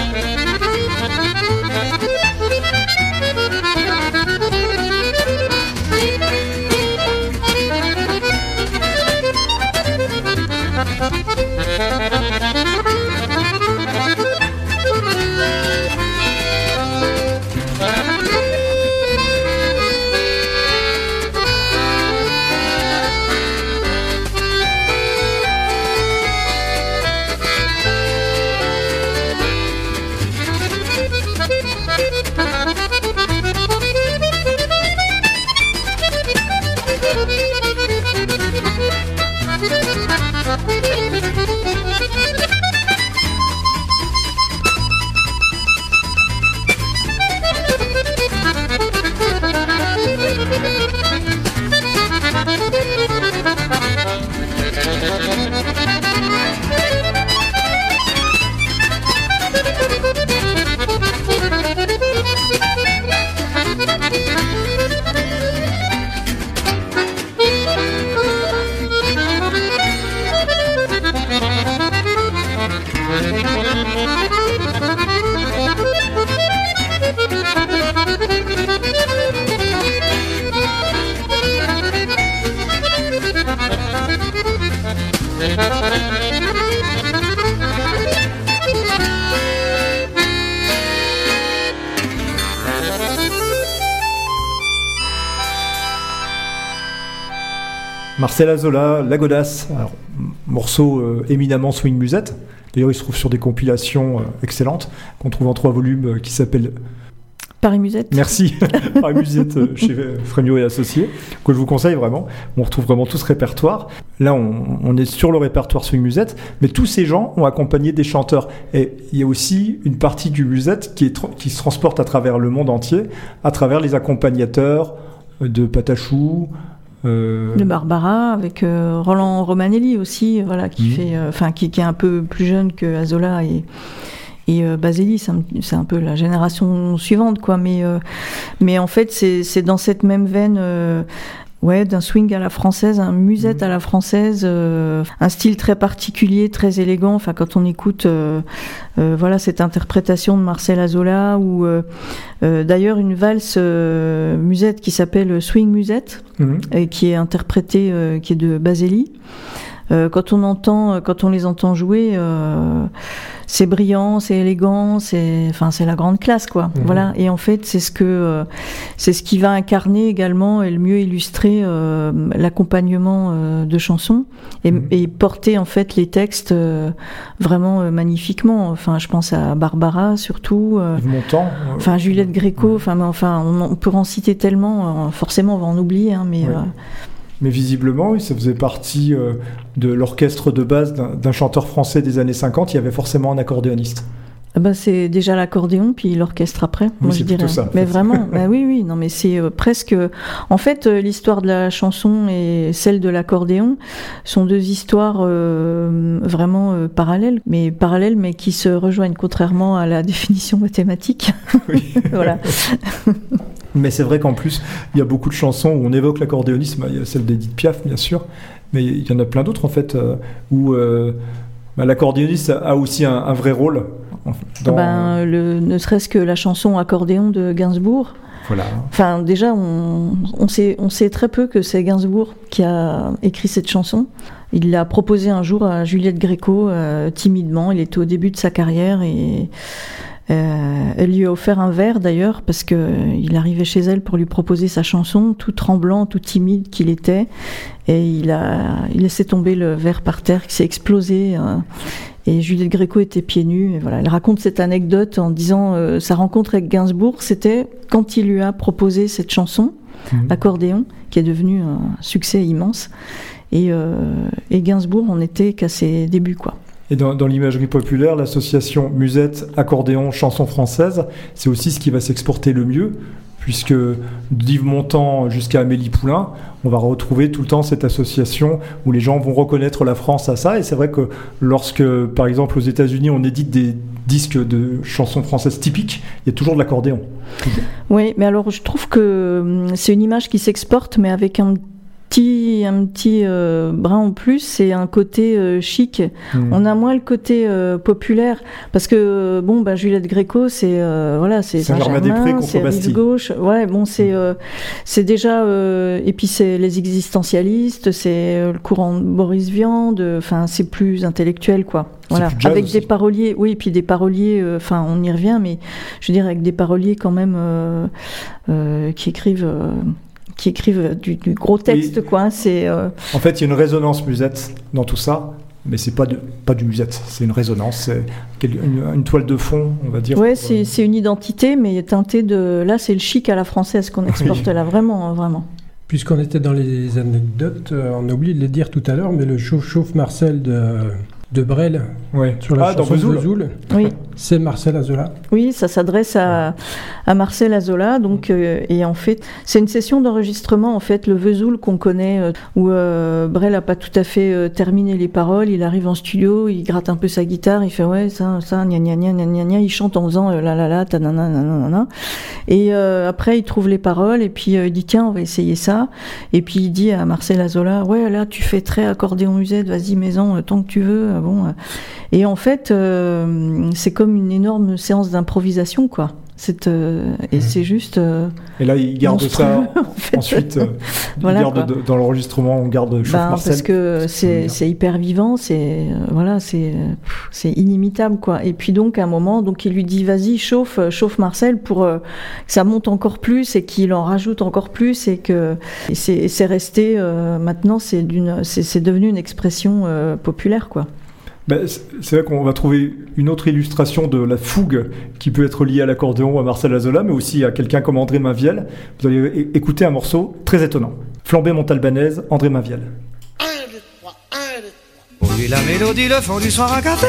Marcel Azzola, La Godasse, alors, morceau éminemment swing musette. D'ailleurs, il se trouve sur des compilations excellentes qu'on trouve en 3 volumes qui s'appellent Paris Musette. Merci, Paris Musette chez Frémio et Associés, que je vous conseille vraiment. On retrouve vraiment tout ce répertoire. Là, on est sur le répertoire swing musette, mais tous ces gens ont accompagné des chanteurs. Et il y a aussi une partie du musette qui se transporte à travers le monde entier, à travers les accompagnateurs de Patachou. De Barbara avec Roland Romanelli aussi, voilà, qui fait, enfin qui est un peu plus jeune que Azzola et Baselli, c'est un peu la génération suivante, quoi. Mais en fait c'est dans cette même veine, ouais, d'un swing à la française, un musette à la française, un style très particulier, très élégant. Enfin, quand on écoute, voilà, cette interprétation de Marcel Azzola, ou d'ailleurs une valse musette qui s'appelle Swing Musette, et qui est interprétée, qui est de Baselli. Quand on les entend jouer, c'est brillant, c'est élégant, c'est la grande classe, quoi. Voilà. Et en fait, c'est ce qui va incarner également et le mieux illustrer l'accompagnement de chansons et porter en fait les textes vraiment magnifiquement. Enfin, je pense à Barbara surtout. Yves Montand. Enfin, Juliette Gréco. Enfin, on peut en citer tellement. Forcément, on va en oublier, hein, mais. Oui. Mais visiblement, ça faisait partie de l'orchestre de base d'un chanteur français des années 50. Il y avait forcément un accordéoniste. Ah ben c'est déjà l'accordéon, puis l'orchestre après, oui, moi je dirais. Ça, mais vraiment, bah oui, non mais c'est presque... En fait, l'histoire de la chanson et celle de l'accordéon sont deux histoires vraiment parallèles, mais qui se rejoignent, contrairement à la définition mathématique. Oui. Voilà. Mais c'est vrai qu'en plus, il y a beaucoup de chansons où on évoque l'accordéonisme. Il y a celle d'Edith Piaf, bien sûr, mais il y en a plein d'autres, en fait, où l'accordéoniste a aussi un vrai rôle. Ne serait-ce que la chanson Accordéon de Gainsbourg. Voilà. Enfin, déjà, on sait très peu que c'est Gainsbourg qui a écrit cette chanson. Il l'a proposée un jour à Juliette Gréco, timidement. Il était au début de sa carrière et... elle lui a offert un verre d'ailleurs parce qu'il arrivait chez elle pour lui proposer sa chanson, tout tremblant, tout timide qu'il était, et il a laissé tomber le verre par terre qui s'est explosé, et Juliette Gréco était pieds nus, et voilà, elle raconte cette anecdote en disant sa rencontre avec Gainsbourg, c'était quand il lui a proposé cette chanson Accordéon, qui est devenue un succès immense, et Gainsbourg en était qu'à ses débuts, quoi. Et dans l'imagerie populaire, l'association musette, accordéon, chanson française, c'est aussi ce qui va s'exporter le mieux, puisque d'Yves Montand jusqu'à Amélie Poulain, on va retrouver tout le temps cette association où les gens vont reconnaître la France à ça. Et c'est vrai que lorsque, par exemple, aux États-Unis, on édite des disques de chansons françaises typiques, il y a toujours de l'accordéon. Oui, mais alors je trouve que c'est une image qui s'exporte, mais avec un un petit brin en plus et un côté chic. On a moins le côté populaire parce que Juliette Gréco c'est Saint-Germain-des-Prés contre Bastille. Gauche. Ouais, c'est déjà et puis c'est les existentialistes, c'est le courant de Boris Vian, c'est plus intellectuel quoi. Voilà, avec des paroliers, oui, et puis des paroliers, on y revient, mais je veux dire avec des paroliers quand même qui écrivent du gros texte, oui. Quoi. En fait, il y a une résonance musette dans tout ça, mais c'est pas du musette, c'est une résonance, c'est une toile de fond, on va dire. Ouais, c'est une identité, mais teintée de. Là, c'est le chic à la française qu'on exporte là, vraiment, vraiment. Puisqu'on était dans les anecdotes, on oublie de les dire tout à l'heure, mais le chauffe-chauffe Marcel de Brel, ouais. Sur la chanson de Vesoul, oui. C'est Marcel Azzola. Oui, ça s'adresse à Marcel Azzola, donc et en fait, c'est une session d'enregistrement en fait, le Vesoul qu'on connaît où Brel a pas tout à fait terminé les paroles, il arrive en studio, il gratte un peu sa guitare, il fait ouais ça gna gna gna gna gna, il chante en faisant la la la ta na na na na, et après il trouve les paroles et puis il dit tiens on va essayer ça, et puis il dit à Marcel Azzola ouais là tu fais très accordéon musette, vas-y maison tant que tu veux. Et en fait, c'est comme une énorme séance d'improvisation, quoi. C'est juste. Et là, il garde ça. En fait. Ensuite, dans l'enregistrement, on garde Chauffe Marcel. Parce que c'est hyper vivant, c'est inimitable, quoi. Et puis donc, à un moment, il lui dit vas-y, chauffe Marcel pour que ça monte encore plus et qu'il en rajoute encore plus et c'est resté. Maintenant, c'est devenu une expression populaire, quoi. Ben, c'est là qu'on va trouver une autre illustration de la fougue qui peut être liée à l'accordéon, à Marcel Azzola, mais aussi à quelqu'un comme André Mainviel. Vous allez écouter un morceau très étonnant. Flambée montalbanaise, André Mainviel. 1, 2, 3, 1, 2, 3. Oui, la mélodie, le fond du soir à café.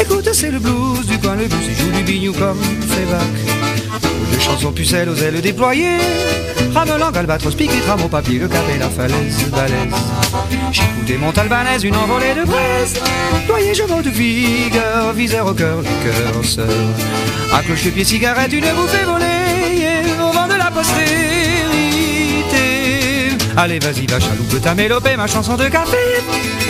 Écoute, c'est le blues du coin, le blues, il joue du bignou comme Frébac. Deux chansons pucelles aux ailes déployées. Ramelang, albatros, piquet, trame au papier, le cap et la falaise, balèze. J'écoutais Montalbanaise, une envolée de braise. Loyer, je vends de vigueur, viseur au cœur, le cœur sœur. Un cloche-pied, cigarette, une bouffée volée, au vent de la postérité. Allez, vas-y, va, chaloupe, ta mélopée, ma chanson de café.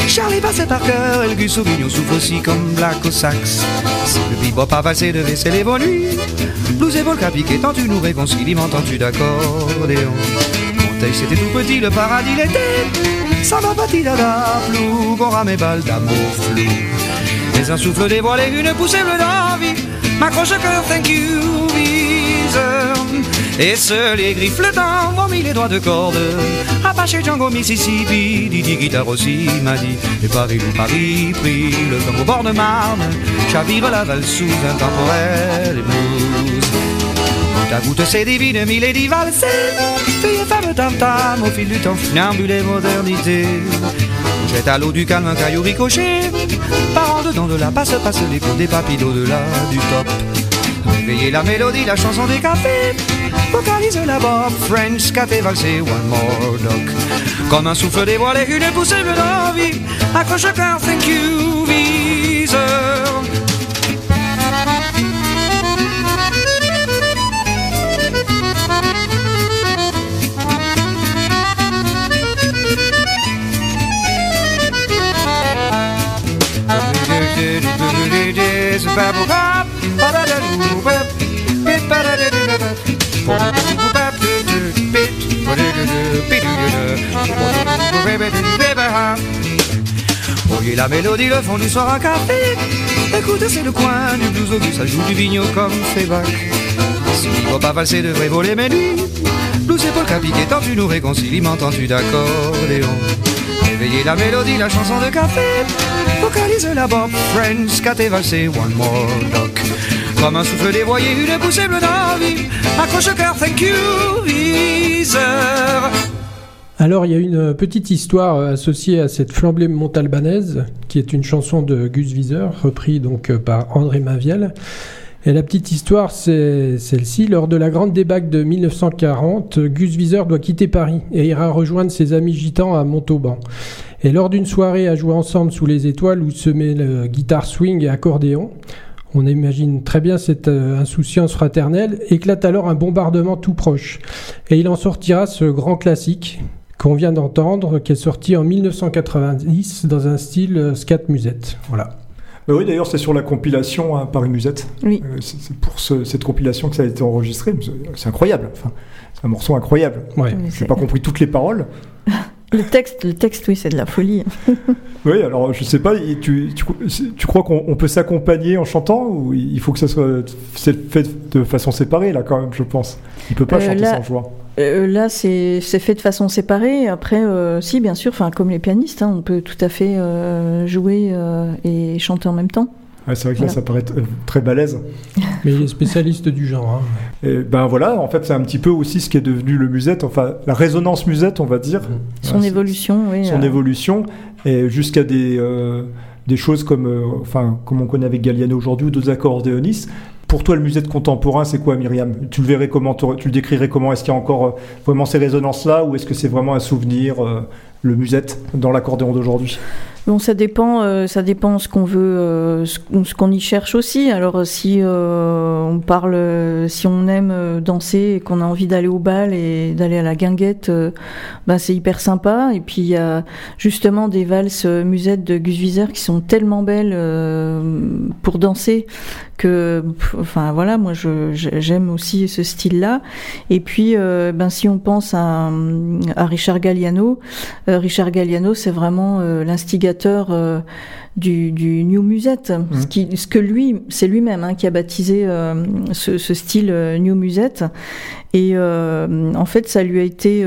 Charlie passait par cœur, El Gus Sauvignon souffle aussi comme Black au sax. C'est le bebop à valser de vaisselle et bonnuit. Blues et volca piqué, tant tu nous réconcilies, m'entends-tu d'accordéon. Monteil c'était tout petit, le paradis l'était. Ça va pati dada, flou, bon ram et balle d'amour flou. Mais un souffle dévoilé, une poussée bleue d'envie. M'accroche au cœur, thank you, viseur. Et seul les griffes le temps vomit les doigts de corde. Apache Django Mississippi, Didi Guitare aussi m'a dit. Et Paris, pris le temps au bord de Marne. Chavire la valse sous intemporel et blues. Ta goutte c'est divine, milady valsée. Fille et femme tam-tam, au fil du temps, funambule et modernité. Jette à l'eau du calme un caillou ricoché. Par en dedans de la passe les coups des papilles au-delà du top. Réveillez la mélodie, la chanson des cafés. Vocalise la bob, French café valsé, one more doc. Comme un souffle dévoilé, une poussée de l'envie. Accroche le cœur, thank you, viseur. Voyez la mélodie, le fond du soir à café. Écoutez, c'est le coin du blues au ça joue du vigno comme Fébac. Si il faut pas valser, devrait voler mes nuits. Blues et polka piqué, tant tu nous réconcilies, m'entends-tu d'accordéon. Réveillez la mélodie, la chanson de café. Vocalise la bombe, French, caté valsé, one more doc. Comme un souffle dévoyé, une poussée bleue d'envie. Accroche au cœur, thank you, viseur. Alors, il y a une petite histoire associée à cette flambée montalbanaise, qui est une chanson de Gus Viseur, reprise donc par André Mainviel. Et la petite histoire, c'est celle-ci. Lors de la grande débâcle de 1940, Gus Viseur doit quitter Paris et ira rejoindre ses amis gitans à Montauban. Et lors d'une soirée à jouer ensemble sous les étoiles où se mêlent guitare swing et accordéon, on imagine très bien cette insouciance fraternelle, éclate alors un bombardement tout proche. Et il en sortira ce grand classique, qu'on vient d'entendre, qui est sorti en 1990 dans un style scat musette. Voilà. Ben oui, d'ailleurs, c'est sur la compilation hein, Paris Musette. Oui. C'est pour cette compilation que ça a été enregistré. C'est incroyable. Enfin, c'est un morceau incroyable. Ouais. J'ai pas compris toutes les paroles. Le texte, oui, c'est de la folie. Oui, alors je sais pas, tu crois qu'on peut s'accompagner en chantant ou il faut que ça soit fait de façon séparée là quand même, je pense. Il peut pas chanter sans joie. Là, c'est fait de façon séparée. Après, si, bien sûr, comme les pianistes, hein, on peut tout à fait jouer et chanter en même temps. Ah, c'est vrai que voilà. Là, ça paraît très balèze. Mais il est spécialiste du genre. Hein. Et ben voilà, en fait, c'est un petit peu aussi ce qui est devenu le musette, enfin la résonance musette, on va dire. Son évolution, oui. Son évolution, et jusqu'à des choses comme on connaît avec Galliano aujourd'hui ou d'autres accordéonistes. Pour toi, le musette contemporain, c'est quoi, Myriam ? Tu le verrais comment ? Tu le décrirais comment ? Est-ce qu'il y a encore vraiment ces résonances-là, ou est-ce que c'est vraiment un souvenir, le musette, dans l'accordéon d'aujourd'hui ? Bon, ça dépend ce qu'on veut, ce qu'on y cherche aussi. Alors, si on aime danser et qu'on a envie d'aller au bal et d'aller à la guinguette, c'est hyper sympa. Et puis, il y a justement des valses musettes de Gus Viseur qui sont tellement belles pour danser que, voilà, moi, j'aime aussi ce style-là. Et puis, si on pense à Richard Galliano, c'est vraiment l'instigateur du New Musette, c'est lui-même qui a baptisé ce style New Musette, et en fait ça lui a été,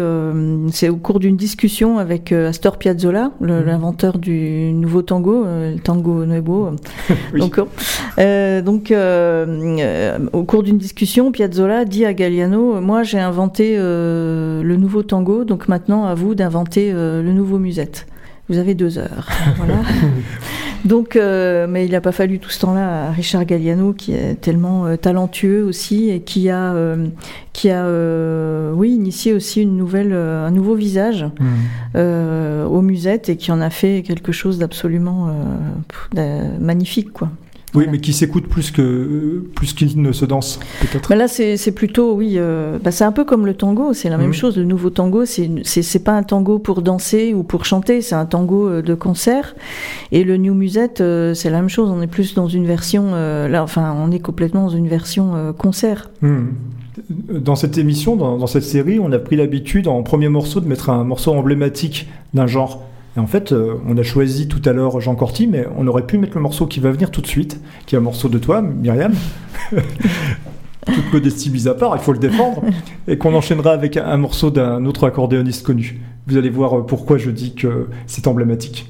c'est au cours d'une discussion avec Astor Piazzolla, l'inventeur du nouveau tango, le tango nuevo. Oui. Donc, au cours d'une discussion, Piazzolla dit à Galliano, moi j'ai inventé le nouveau tango, donc maintenant à vous d'inventer le nouveau musette. Vous avez 2 heures. Voilà. Donc, mais il n'a pas fallu tout ce temps-là à Richard Galliano, qui est tellement talentueux aussi et qui a initié aussi un nouveau visage aux musettes et qui en a fait quelque chose d'absolument magnifique, quoi. Oui, voilà. Mais qui s'écoute plus qu'il ne se danse, peut-être. Mais là, c'est plutôt, oui, c'est un peu comme le tango, c'est la même chose. Le nouveau tango, c'est pas un tango pour danser ou pour chanter, c'est un tango de concert. Et le New Musette, c'est la même chose. On est plus dans une version, on est complètement dans une version concert. Dans cette émission, dans cette série, on a pris l'habitude, en premier morceau, de mettre un morceau emblématique d'un genre. Et en fait, on a choisi tout à l'heure Jean Corti, mais on aurait pu mettre le morceau qui va venir tout de suite, qui est un morceau de toi, Myriam, toute modestie mise à part, il faut le défendre, et qu'on enchaînera avec un morceau d'un autre accordéoniste connu. Vous allez voir pourquoi je dis que c'est emblématique.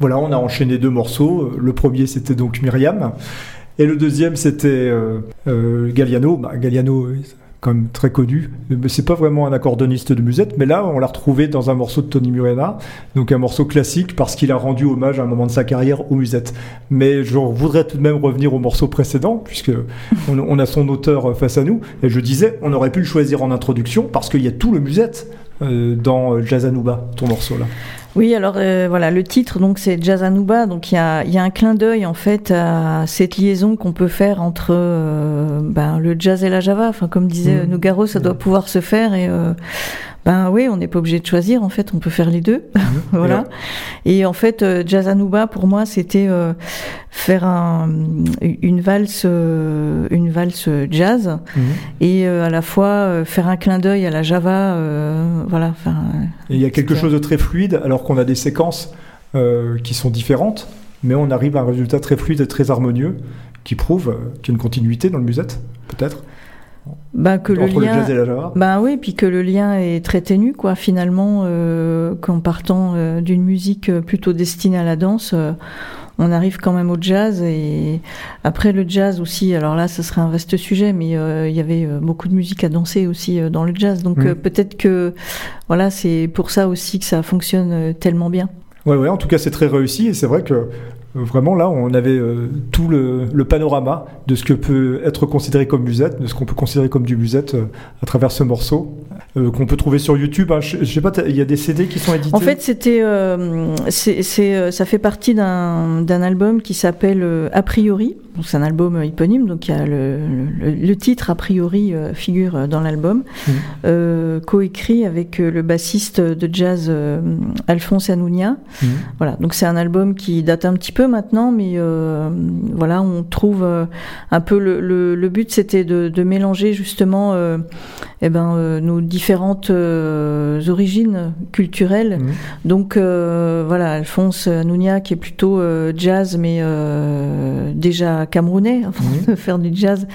Voilà, on a enchaîné deux morceaux. Le premier, c'était donc Myriam. Et le deuxième, c'était Galliano. Bah, Galliano, quand même très connu. C'est pas vraiment un accordoniste de musette, mais là, on l'a retrouvé dans un morceau de Tony Murena, donc un morceau classique, parce qu'il a rendu hommage à un moment de sa carrière aux musettes. Mais je voudrais tout de même revenir au morceau précédent, puisque on a son auteur face à nous, et je disais, on aurait pu le choisir en introduction, parce qu'il y a tout le musette dans Jazzanouba, ton morceau là. Oui, alors voilà, le titre donc c'est Jazzanouba, donc il y a un clin d'œil en fait à cette liaison qu'on peut faire entre le jazz et la java. Enfin, comme disait Nougaro, ça doit pouvoir se faire et oui, on n'est pas obligé de choisir en fait, on peut faire les deux, voilà. Et en fait, Jazzanouba pour moi c'était faire une valse jazz et à la fois faire un clin d'œil à la java, voilà. Et il y a quelque chose de très fluide. Alors qu'on a des séquences qui sont différentes, mais on arrive à un résultat très fluide et très harmonieux qui prouve qu'il y a une continuité dans le musette, peut-être, entre le jazz et la java. Oui, puis que le lien est très ténu, quoi, finalement, qu'en partant d'une musique plutôt destinée à la danse, on arrive quand même au jazz. Et après le jazz aussi, alors là ce serait un vaste sujet, mais il y avait beaucoup de musique à danser aussi dans le jazz, donc peut-être que voilà, c'est pour ça aussi que ça fonctionne tellement bien. Ouais, en tout cas c'est très réussi, et c'est vrai que vraiment là on avait tout le panorama de ce que peut être considéré comme musette, de ce qu'on peut considérer comme du musette à travers ce morceau qu'on peut trouver sur YouTube, hein. Je sais pas, il y a des CD qui sont édités. En fait c'était ça fait partie d'un album qui s'appelle A Priori. Donc, c'est un album éponyme, donc il y a le titre A Priori figure dans l'album, coécrit avec le bassiste de jazz Alphonse Anounia. Voilà, donc c'est un album qui date un petit peu maintenant, mais voilà, on trouve un peu le but c'était de mélanger justement nos différentes origines culturelles. Donc voilà, Alphonse Anounia qui est plutôt jazz, mais déjà camerounais, de faire du jazz.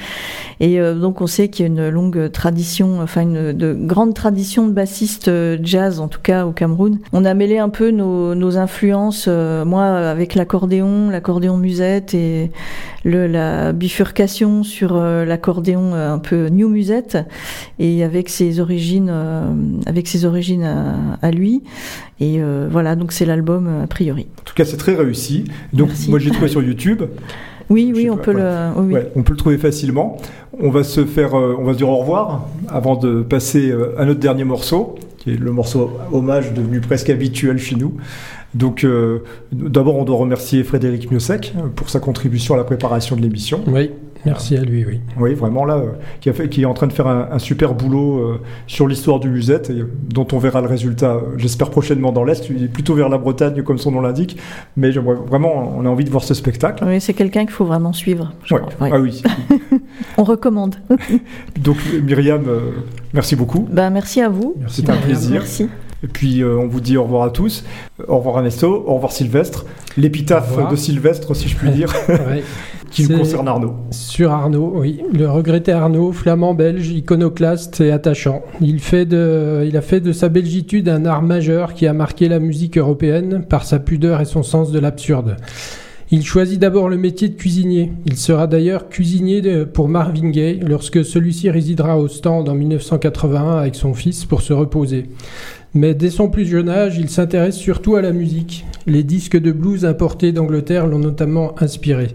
Et donc on sait qu'il y a une longue tradition, enfin une grande tradition de bassistes jazz, en tout cas au Cameroun. On a mêlé un peu nos influences, moi avec l'accordéon musette et la bifurcation sur l'accordéon un peu new musette, et avec ses origines à lui. Et voilà, donc c'est l'album A Priori. En tout cas, c'est très réussi. Donc merci. Moi, j'ai trouvé sur YouTube. Oui, on peut on peut le trouver facilement. On va se dire au revoir avant de passer à notre dernier morceau, qui est le morceau hommage devenu presque habituel chez nous. Donc, d'abord, on doit remercier Frédéric Miossec pour sa contribution à la préparation de l'émission. Oui, merci à lui, oui. Oui, vraiment, là, qui est en train de faire un super boulot sur l'histoire du musette, dont on verra le résultat, j'espère, prochainement dans l'Est, plutôt vers la Bretagne, comme son nom l'indique. Mais vraiment, on a envie de voir ce spectacle. Oui, c'est quelqu'un qu'il faut vraiment suivre. Oui. Ah oui. On recommande. Donc, Myriam, merci beaucoup. Merci à vous. C'était un plaisir. Merci. Et puis on vous dit au revoir à tous, au revoir Ernesto, au revoir Sylvestre, l'épitaphe de Sylvestre si je puis dire, qui concerne Arno. Sur Arno, oui, le regretté Arno, flamand belge, iconoclaste et attachant. Il a fait de sa belgitude un art majeur qui a marqué la musique européenne par sa pudeur et son sens de l'absurde. Il choisit d'abord le métier de cuisinier. Il sera d'ailleurs cuisinier pour Marvin Gaye lorsque celui-ci résidera au stand en 1981 avec son fils pour se reposer. Mais dès son plus jeune âge, il s'intéresse surtout à la musique. Les disques de blues importés d'Angleterre l'ont notamment inspiré.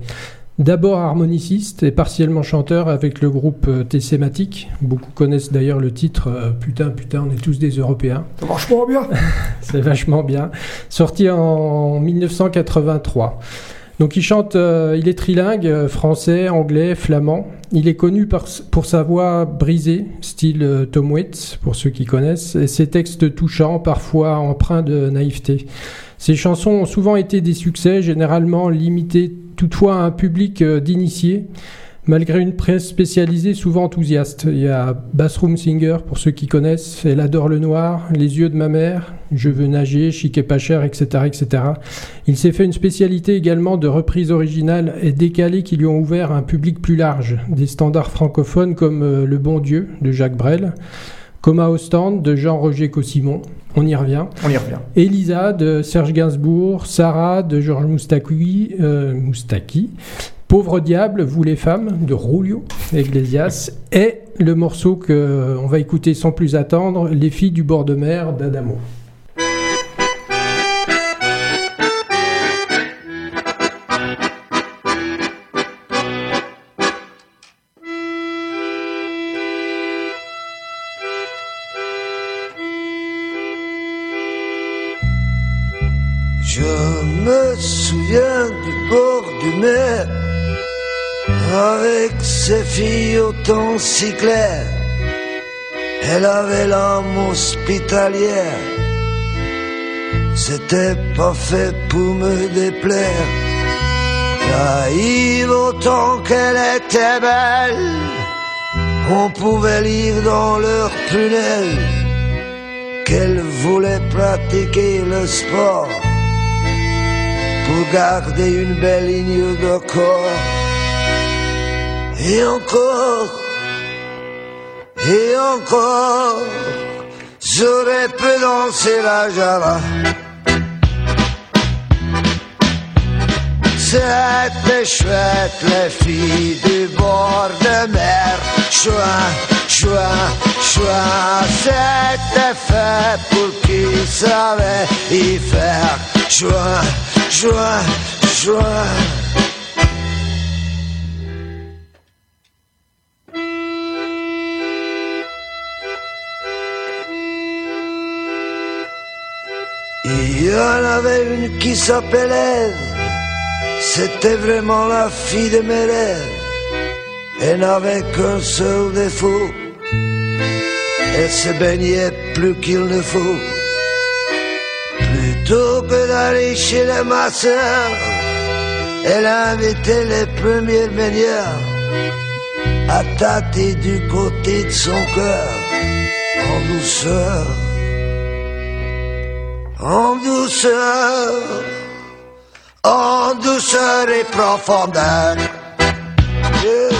D'abord harmoniciste et partiellement chanteur avec le groupe Thématique. Beaucoup connaissent d'ailleurs le titre « Putain, on est tous des Européens ». Ça marche pas bien. C'est vachement bien. Sorti en 1983. Donc il chante, il est trilingue, français, anglais, flamand. Il est connu pour sa voix brisée, style Tom Waits, pour ceux qui connaissent, et ses textes touchants, parfois empreints de naïveté. Ses chansons ont souvent été des succès, généralement limités toutefois à un public d'initiés, malgré une presse spécialisée souvent enthousiaste. Il y a Bathroom Singer, pour ceux qui connaissent, Elle adore le noir, Les yeux de ma mère, Je veux nager, Chic et pas cher, etc., etc. Il s'est fait une spécialité également de reprises originales et décalées qui lui ont ouvert un public plus large, des standards francophones comme Le bon Dieu de Jacques Brel, Coma au stand de Jean-Roger Caussimon, on y revient. Elisa de Serge Gainsbourg, Sarah de Georges Moustaki, Pauvre Diable, Vous les femmes de Rulio Iglesias, et le morceau qu'on va écouter sans plus attendre, Les filles du bord de mer d'Adamo. Avec ses filles au temps si clair, elle avait l'âme hospitalière. C'était pas fait pour me déplaire. Naïve autant qu'elle était belle, on pouvait lire dans leurs prunelles qu'elle voulait pratiquer le sport pour garder une belle ligne de corps. Et encore, j'aurais pu danser la java. C'était chouette, les filles du bord de mer. Chouin, chouin, chouin. C'était fait pour qui savait y faire. Chouin, chouin, chouin. Il y en avait une qui s'appelait, c'était vraiment la fille de mes rêves. Elle n'avait qu'un seul défaut, elle se baignait plus qu'il ne faut. Plutôt que d'aller chez les masseurs, elle invitait les premiers baigneurs à tâter du côté de son cœur en douceur. En douceur, en douceur et profondeur, yeah.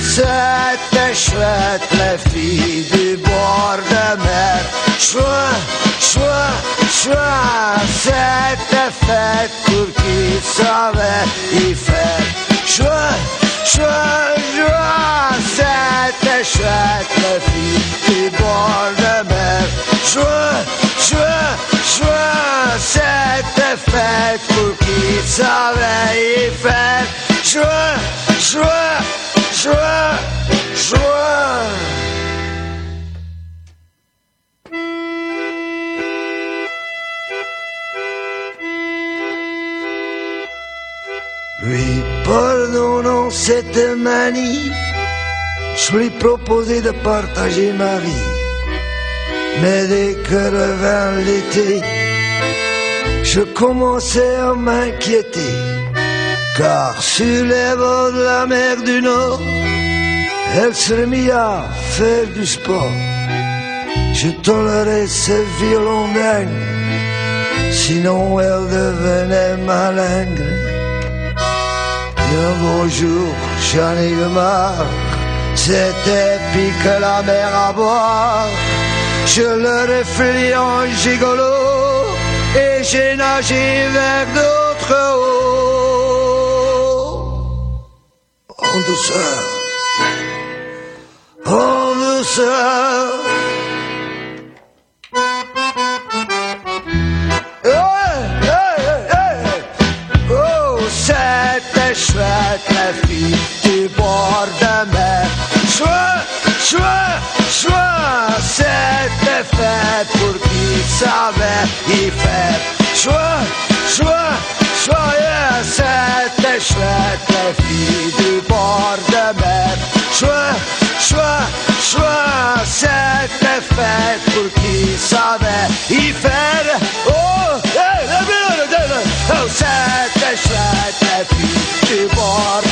C'était chouette, les filles du bord de mer. Chouin, chouin, chouin. C'était fait pour qui savait y faire. Chouin, chouin, chouin. C'était chouette, les filles du bord de mer. Chouin, chouin, chouin, c'était fait pour qui savait y faire. Chouin, chouin, chouin, chouin. Lui pardonnant cette manie, je lui proposais de partager ma vie. Mais dès que revint l'été, je commençais à m'inquiéter, car sur les bords de la mer du Nord, elle se remit à faire du sport. Je tolérais ses violongues, sinon elle devenait malingue. Et un beau jour, j'en ai eu marre, c'était pis que la mer à boire. Je le reflue en gigolo et j'ai nagé vers d'autres eaux. En douceur, en douceur. Hey, hey, hey. Oh, c'était chouette, la fille du bord de mer. Chouette, chouette, chouette. C'était fait pour qui savait y faire. Chouette, chouette, chouette. C'était chouette, les filles du bord de mer. Chouette, chouette, chouette. C'était fait pour qui savait y faire. Oh, c'était chouette, les filles du bord